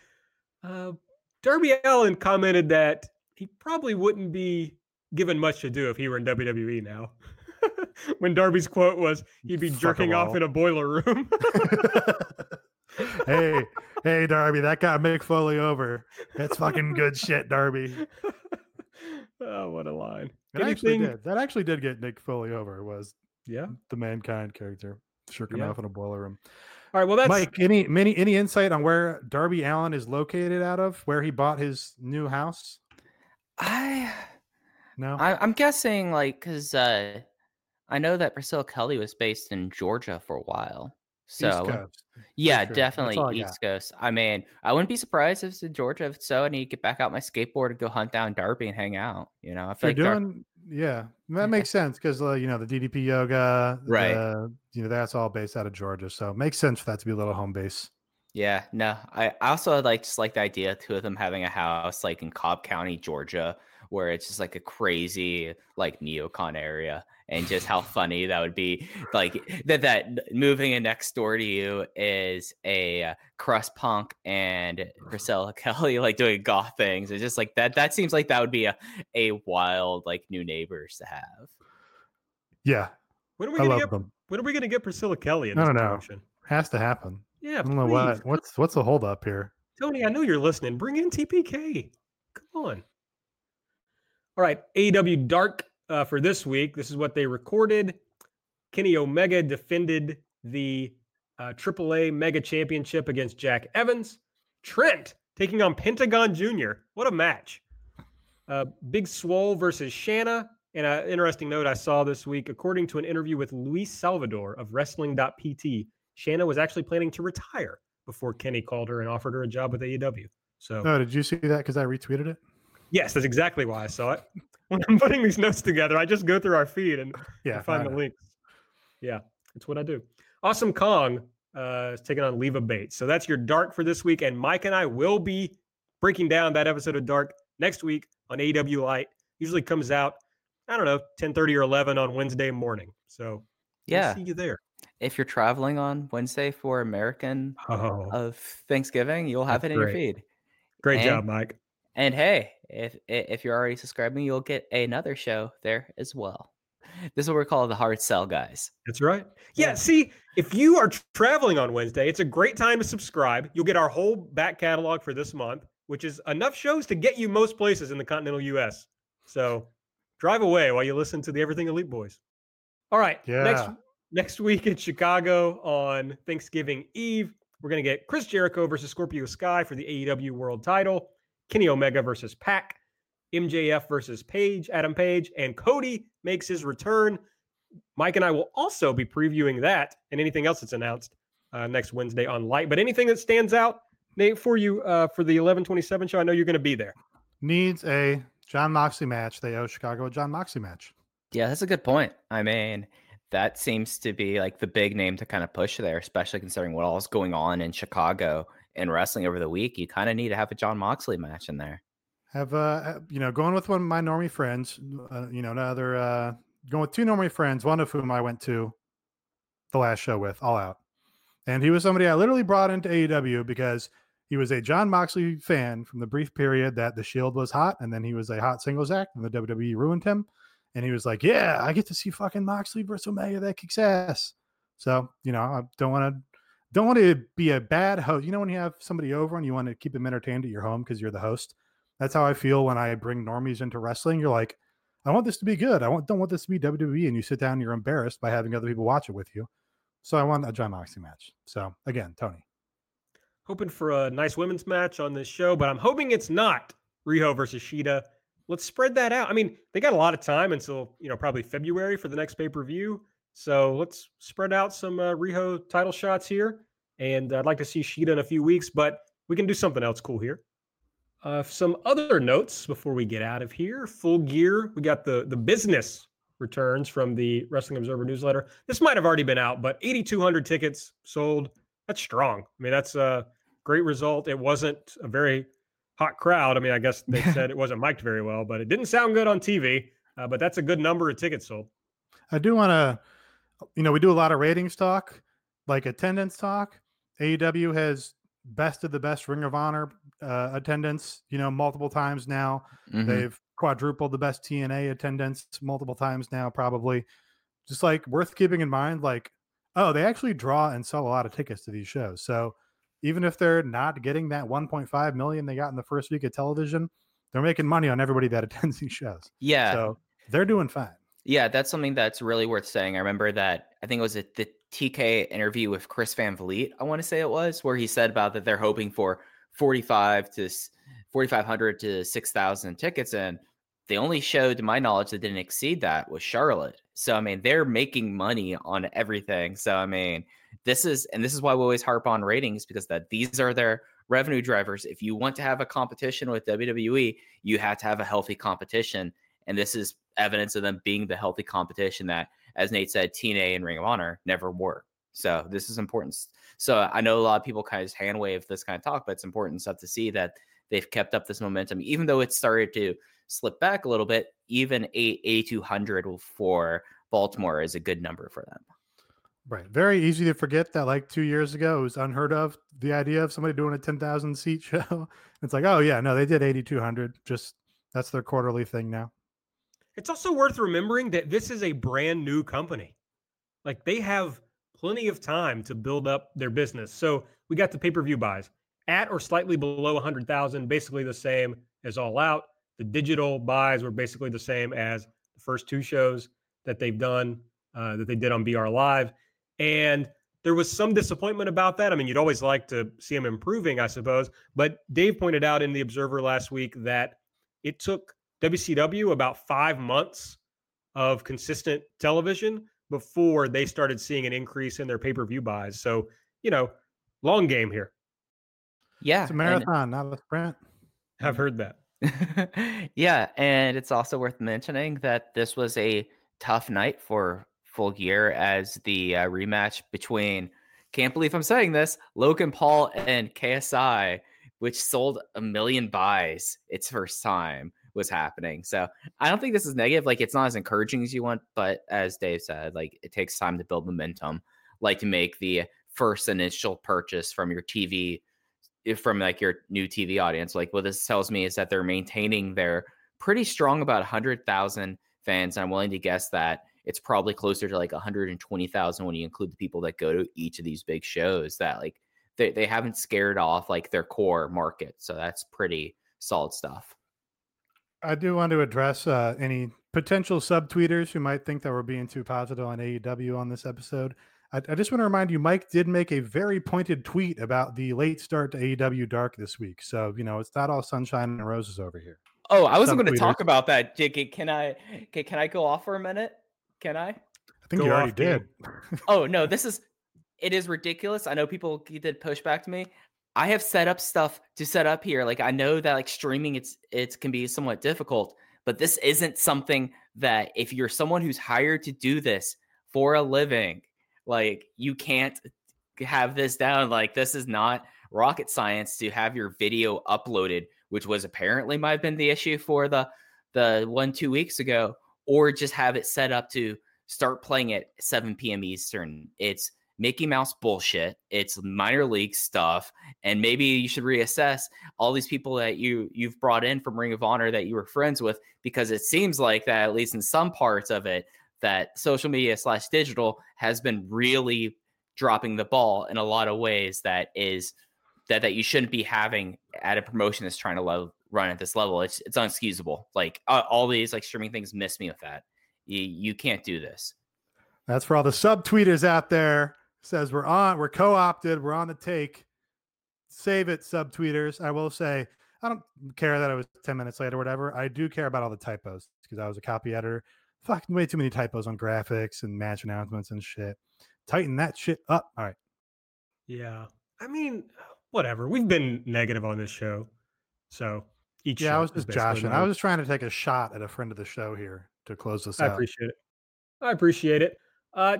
Darby Allin commented that he probably wouldn't be given much to do if he were in WWE now. When Darby's quote was, he'd be jerking off in a boiler room. Hey, Darby, that got Mick Foley over. That's fucking good shit, Darby. Oh, what a line. That actually did get Mick Foley over, was the Mankind character. Jerking off in a boiler room. All right, well, that's Mike. Any insight on where Darby Allin is located out of? Where he bought his new house? I'm guessing like because I know that Priscilla Kelly was based in Georgia for a while. So East Coast. Yeah, sure. Definitely East Coast. I mean, I wouldn't be surprised if it's in Georgia. If so, I need to get back out my skateboard and go hunt down Darby and hang out. You know, I feel makes sense because the DDP yoga, right? That's all based out of Georgia, so it makes sense for that to be a little home base. Yeah, no, I also like the idea of two of them having a house like in Cobb County, Georgia, where it's just like a crazy like neocon area, and just how funny that would be. Like that moving in next door to you is a crust punk and Priscilla Kelly like doing goth things. It's just like that seems like that would be a wild like new neighbors to have. Yeah, when are we gonna get Priscilla Kelly in this production? Has to happen. Yeah, I don't know why. What's the hold up here? Tony, I know you're listening. Bring in TPK. Come on. All right, AEW Dark for this week. This is what they recorded. Kenny Omega defended the AAA Mega Championship against Jack Evans. Trent taking on Pentagon Jr. What a match. Big Swole versus Shanna. And an interesting note I saw this week, according to an interview with Luis Salvador of Wrestling.pt, Shanna was actually planning to retire before Kenny called her and offered her a job with AEW. So, oh, did you see that? Because I retweeted it. Yes, that's exactly why I saw it. When I'm putting these notes together, I just go through our feed and find the links. Yeah, that's what I do. Awesome Kong is taking on Leva Bates. So that's your Dark for this week. And Mike and I will be breaking down that episode of Dark next week on AEW Lite. Usually comes out, I don't know, 10:30 or 11 on Wednesday morning. So yeah, we'll see you there. If you're traveling on Wednesday for American of Thanksgiving, you'll have it in your feed. Great job, Mike. And hey, if you're already subscribing, you'll get another show there as well. This is what we're calling the hard sell, guys. That's right. Yeah, see, if you are traveling on Wednesday, it's a great time to subscribe. You'll get our whole back catalog for this month, which is enough shows to get you most places in the continental U.S. So drive away while you listen to the Everything Elite Boys. All right. Yeah. Next week in Chicago on Thanksgiving Eve, we're going to get Chris Jericho versus Scorpio Sky for the AEW World Title, Kenny Omega versus Pac, MJF versus Page, Adam Page, and Cody makes his return. Mike and I will also be previewing that and anything else that's announced next Wednesday on Light. But anything that stands out, Nate, for you for the 11/27 show, I know you're going to be there. Needs a Jon Moxley match. They owe Chicago a Jon Moxley match. Yeah, that's a good point. I mean, that seems to be like the big name to kind of push there, especially considering what all is going on in Chicago and wrestling over the week. You kind of need to have a Jon Moxley match in there. Have going with one of my normie friends, going with two normie friends, one of whom I went to the last show with, All Out, and he was somebody I literally brought into AEW because he was a Jon Moxley fan from the brief period that the Shield was hot, and then he was a hot singles act, and the WWE ruined him, and he was like, "Yeah, I get to see fucking Moxley versus Omega, that kicks ass." So I don't want to be a bad host. When you have somebody over and you want to keep them entertained at your home because you're the host. That's how I feel when I bring normies into wrestling. You're like, I want this to be good. I don't want this to be WWE. And you sit down and you're embarrassed by having other people watch it with you. So I want a Jon Moxley match. So again, Tony. Hoping for a nice women's match on this show, but I'm hoping it's not Riho versus Shida. Let's spread that out. I mean, they got a lot of time until, probably February for the next pay-per-view. So let's spread out some Riho title shots here. And I'd like to see Shida in a few weeks, but we can do something else cool here. Some other notes before we get out of here. Full Gear, we got the business returns from the Wrestling Observer newsletter. This might have already been out, but 8,200 tickets sold. That's strong. I mean, that's a great result. It wasn't a very hot crowd. I mean, I guess they said it wasn't mic'd very well, but it didn't sound good on TV. But that's a good number of tickets sold. I do want to, we do a lot of ratings talk, like attendance talk. AEW has best of the best Ring of Honor attendance, multiple times now. Mm-hmm. They've quadrupled the best TNA attendance multiple times now, probably. Just like worth keeping in mind, like, oh, they actually draw and sell a lot of tickets to these shows. So even if they're not getting that 1.5 million they got in the first week of television, they're making money on everybody that attends these shows. Yeah. So they're doing fine. Yeah, that's something that's really worth saying. I remember that, I think it was at the TK interview with Chris Van Vliet, I want to say it was, where he said about that they're hoping for 4,500 to 6,000 tickets, and the only show, to my knowledge, that didn't exceed that was Charlotte. So, I mean, they're making money on everything. So, I mean, this is why we always harp on ratings, because that these are their revenue drivers. If you want to have a competition with WWE, you have to have a healthy competition, and this is evidence of them being the healthy competition that, as Nate said, TNA and Ring of Honor never were. So this is important. So I know a lot of people kind of hand wave this kind of talk, but it's important stuff to see that they've kept up this momentum, even though it started to slip back a little bit. Even 8,200 for Baltimore is a good number for them. Right. Very easy to forget that, like 2 years ago, it was unheard of, the idea of somebody doing a 10,000 seat show. It's like, oh yeah, no, they did 8,200. Just that's their quarterly thing now. It's also worth remembering that this is a brand new company. Like, they have plenty of time to build up their business. So we got the pay-per-view buys at or slightly below 100,000, basically the same as All Out. the digital buys were basically the same as the first two shows that they've done, that they did on BR Live. And there was some disappointment about that. I mean, you'd always like to see them improving, I suppose. But Dave pointed out in The Observer last week that it took WCW about 5 months of consistent television before they started seeing an increase in their pay-per-view buys. So, you know, long game here. Yeah. It's a marathon, not a sprint. I've heard that. Yeah. And it's also worth mentioning that this was a tough night for Full Gear, as the rematch between, can't believe I'm saying this, Logan Paul and KSI, which sold 1 million buys its first time, was happening. So I don't think this is negative. Like, it's not as encouraging as you want, but as Dave said, like, it takes time to build momentum, like to make the first initial purchase from your TV, from like your new TV audience. Like, what this tells me is that they're maintaining their pretty strong about 100,000 fans. I'm willing to guess that it's probably closer to like 120,000 when you include the people that go to each of these big shows, that like they haven't scared off like their core market. So that's pretty solid stuff. I do want to address any potential subtweeters who might think that we're being too positive on AEW on this episode. I just want to remind you, Mike did make a very pointed tweet about the late start to AEW Dark this week. So, you know, it's not all sunshine and roses over here. Oh, I wasn't going to talk about that. Can I go off for a minute? Can I? I think you already did. Oh, no, it is ridiculous. I know people did push back to me. I have set up stuff to set up here. Like, I know that like streaming, it can be somewhat difficult, but this isn't something that if you're someone who's hired to do this for a living, like you can't have this down. Like, this is not rocket science to have your video uploaded, which was apparently might have been the issue for the 1-2 weeks ago, or just have it set up to start playing at 7 p.m. Eastern. It's Mickey Mouse bullshit. It's minor league stuff. And maybe you should reassess all these people that you've brought in from Ring of Honor that you were friends with, because it seems like that, at least in some parts of it, that social media / digital has been really dropping the ball in a lot of ways that you shouldn't be having at a promotion that's trying to run at this level. It's unexcusable. Like all these like streaming things miss me with that. You can't do this. That's for all the subtweeters out there. Says we're co-opted, we're on the take. Save it, subtweeters. I will say, I don't care that it was 10 minutes late or whatever. I do care about all the typos because I was a copy editor. Fucking way too many typos on graphics and match announcements and shit. Tighten that shit up. All right. Yeah. I mean, whatever. We've been negative on this show. So each show. I was just joshing. I was just trying to take a shot at a friend of the show here to close this out. I appreciate it.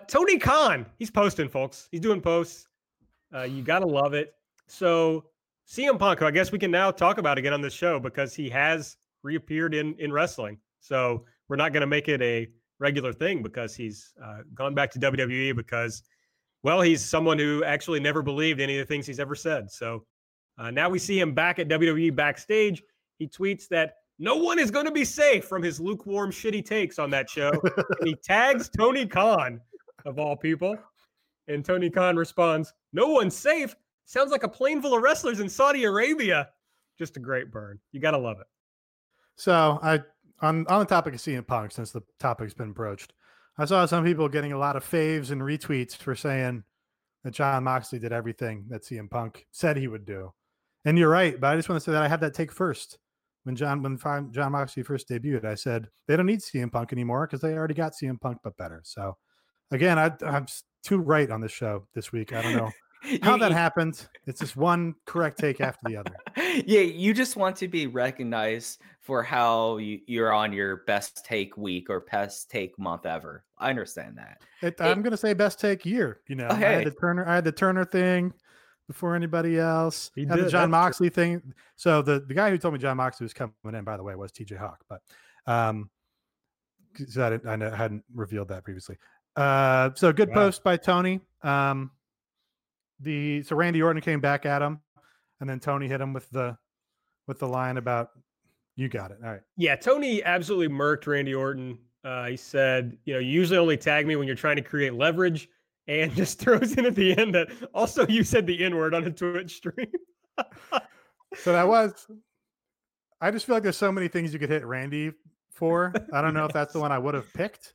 Tony Khan, he's posting, folks. He's doing posts. You got to love it. So CM Punk, who I guess we can now talk about again on this show because he has reappeared in wrestling. So we're not going to make it a regular thing because he's gone back to WWE because, well, he's someone who actually never believed any of the things he's ever said. So now we see him back at WWE backstage. He tweets that no one is going to be safe from his lukewarm, shitty takes on that show. And he tags Tony Khan, of all people. And Tony Khan responds, "No one's safe. Sounds like a plane full of wrestlers in Saudi Arabia." Just a great burn. You got to love it. So on the topic of CM Punk, since the topic's been broached, I saw some people getting a lot of faves and retweets for saying that Jon Moxley did everything that CM Punk said he would do. And you're right, but I just want to say that I had that take first. When Jon Moxley first debuted, I said they don't need CM Punk anymore because they already got CM Punk, but better. So, again, I'm too right on this show this week. I don't know how that happened. It's just one correct take after the other. Yeah, you just want to be recognized for how you're on your best take week or best take month ever. I understand that. I'm going to say best take year. You know, okay. I had the Turner thing before anybody else. He had the Jon Moxley thing. So the guy who told me Jon Moxley was coming in, by the way, was TJ Hawk. But so I hadn't revealed that previously. So good post by Tony. So Randy Orton came back at him, and then Tony hit him with the line about, "You got it." All right. Yeah, Tony absolutely murked Randy Orton. He said, "You know, you usually only tag me when you're trying to create leverage." And just throws in at the end that also you said the N-word on a Twitch stream. So that was I just feel like there's so many things you could hit Randy for. I don't know if that's the one I would have picked.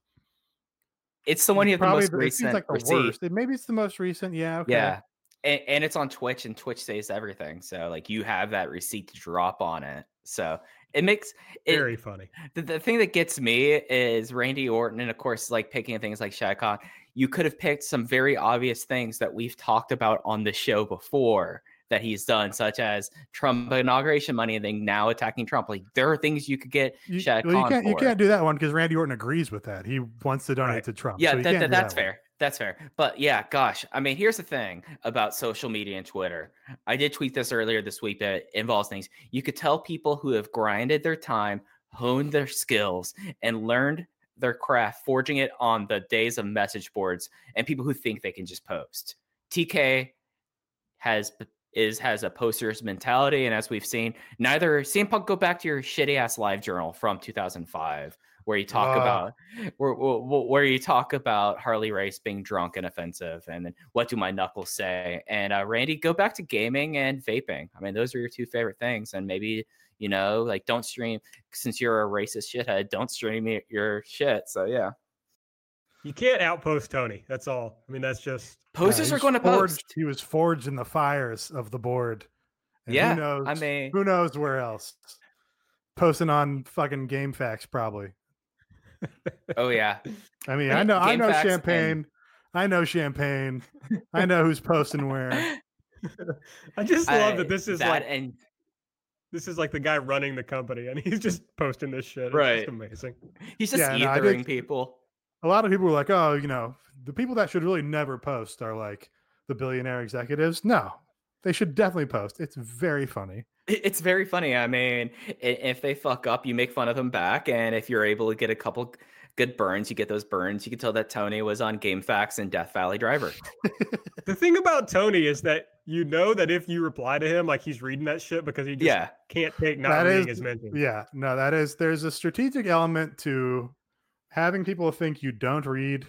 It's the one you have probably, the most recent. It seems like the worst. Maybe it's the most recent. Yeah. Okay. Yeah. And it's on Twitch, and Twitch saves everything. So like you have that receipt to drop on it. So it makes it very funny. The thing that gets me is Randy Orton, and of course, like picking things like Shaq Khan. You could have picked some very obvious things that we've talked about on the show before that he's done, such as Trump inauguration money, and then now attacking Trump. Like there are things you could get Shaq Khan for. You can't do that one because Randy Orton agrees with that. He wants to donate to Trump. Yeah, so that's fair. That's fair. But yeah, gosh, I mean, here's the thing about social media and Twitter. I did tweet this earlier this week that involves things. You could tell people who have grinded their time, honed their skills, and learned their craft, forging it on the days of message boards, and people who think they can just post. TK has a poster's mentality, and as we've seen, neither CM Punk, go back to your shitty ass live journal from 2005. Where you talk about where you talk about Harley Race being drunk and offensive, and then what do my knuckles say? And Randy, go back to gaming and vaping. I mean, those are your two favorite things. And maybe, you know, like don't stream, since you're a racist shithead, don't stream your shit. So yeah, you can't outpost Tony. That's all. I mean, that's just posters are going to post. He was forged in the fires of the board. And yeah, who knows where else? Posting on fucking GameFAQs probably. Oh yeah, I mean, I know champagne. I know who's posting where. I just love that this is that, like, and this is like the guy running the company, and he's just posting this shit. It's right, just amazing. He's just ethering people. A lot of people were like, "Oh, you know, the people that should really never post are like the billionaire executives." No, they should definitely post. It's very funny. It's very funny. I mean, if they fuck up, you make fun of them back. And if you're able to get a couple good burns, you get those burns. You can tell that Tony was on GameFAQs and Death Valley Driver. The thing about Tony is that you know that if you reply to him, like he's reading that shit because he just can't take not reading his mentions. Yeah, no, that is, there's a strategic element to having people think you don't read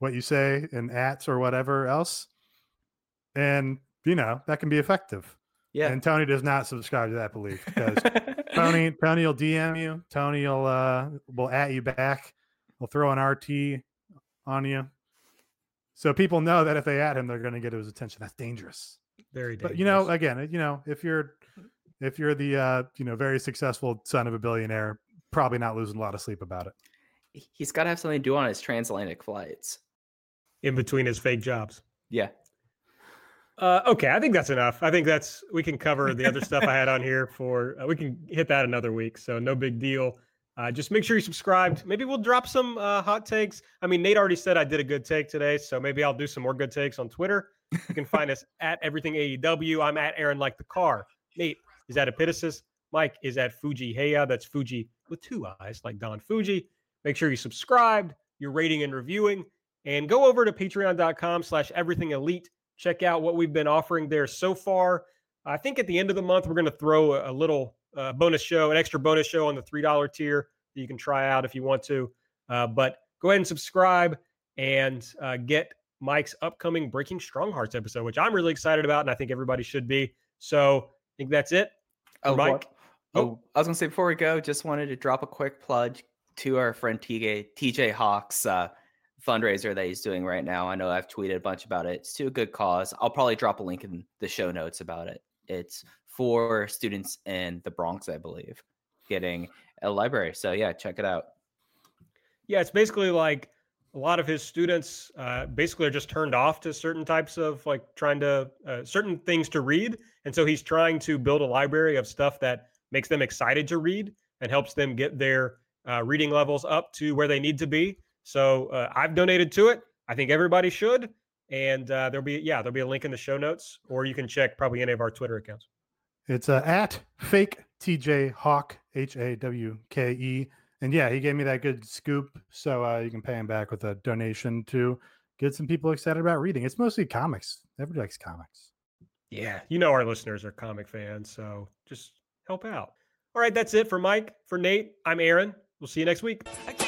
what you say in ats or whatever else. And, you know, that can be effective. Yeah, and Tony does not subscribe to that belief because Tony will DM you. Tony will at you back. He'll throw an RT on you. So people know that if they at him, they're going to get his attention. That's dangerous. Very dangerous. But you know, again, you know, if you're the you know, very successful son of a billionaire, probably not losing a lot of sleep about it. He's got to have something to do on his transatlantic flights, in between his fake jobs. Yeah. Okay, I think that's enough. I think we can cover the other stuff I had on here for, we can hit that another week. So no big deal. Just make sure you subscribed. Maybe we'll drop some hot takes. I mean, Nate already said I did a good take today, so maybe I'll do some more good takes on Twitter. You can find us at Everything AEW. I'm at Aaron Like the Car. Nate is at Epidesis. Mike is at Fuji Heya. That's Fuji with two eyes, like Don Fuji. Make sure you subscribed, you're rating and reviewing, and go over to patreon.com/everythingelite. Check out what we've been offering there so far. I think at the end of the month, we're going to throw a little bonus show, an extra bonus show on the $3 tier that you can try out if you want to. But go ahead and subscribe and get Mike's upcoming Breaking Strong Hearts episode, which I'm really excited about, and I think everybody should be. So I think that's it. Oh, Mike. Oh, I was going to say before we go, just wanted to drop a quick plug to our friend TJ Hawks. Fundraiser that he's doing right now. I know I've tweeted a bunch about it. It's to a good cause. I'll probably drop a link in the show notes about it. It's for students in the Bronx, I believe, getting a library. So yeah, check it out. Yeah, it's basically like a lot of his students basically are just turned off to certain types of like trying to certain things to read. And so he's trying to build a library of stuff that makes them excited to read and helps them get their reading levels up to where they need to be. So I've donated to it. I think everybody should. And there'll be a link in the show notes, or you can check probably any of our Twitter accounts. It's at fake TJ Hawk, Hawke. And yeah, he gave me that good scoop. So you can pay him back with a donation to get some people excited about reading. It's mostly comics. Everybody likes comics. Yeah. You know, our listeners are comic fans. So just help out. All right. That's it for Mike, for Nate. I'm Aaron. We'll see you next week.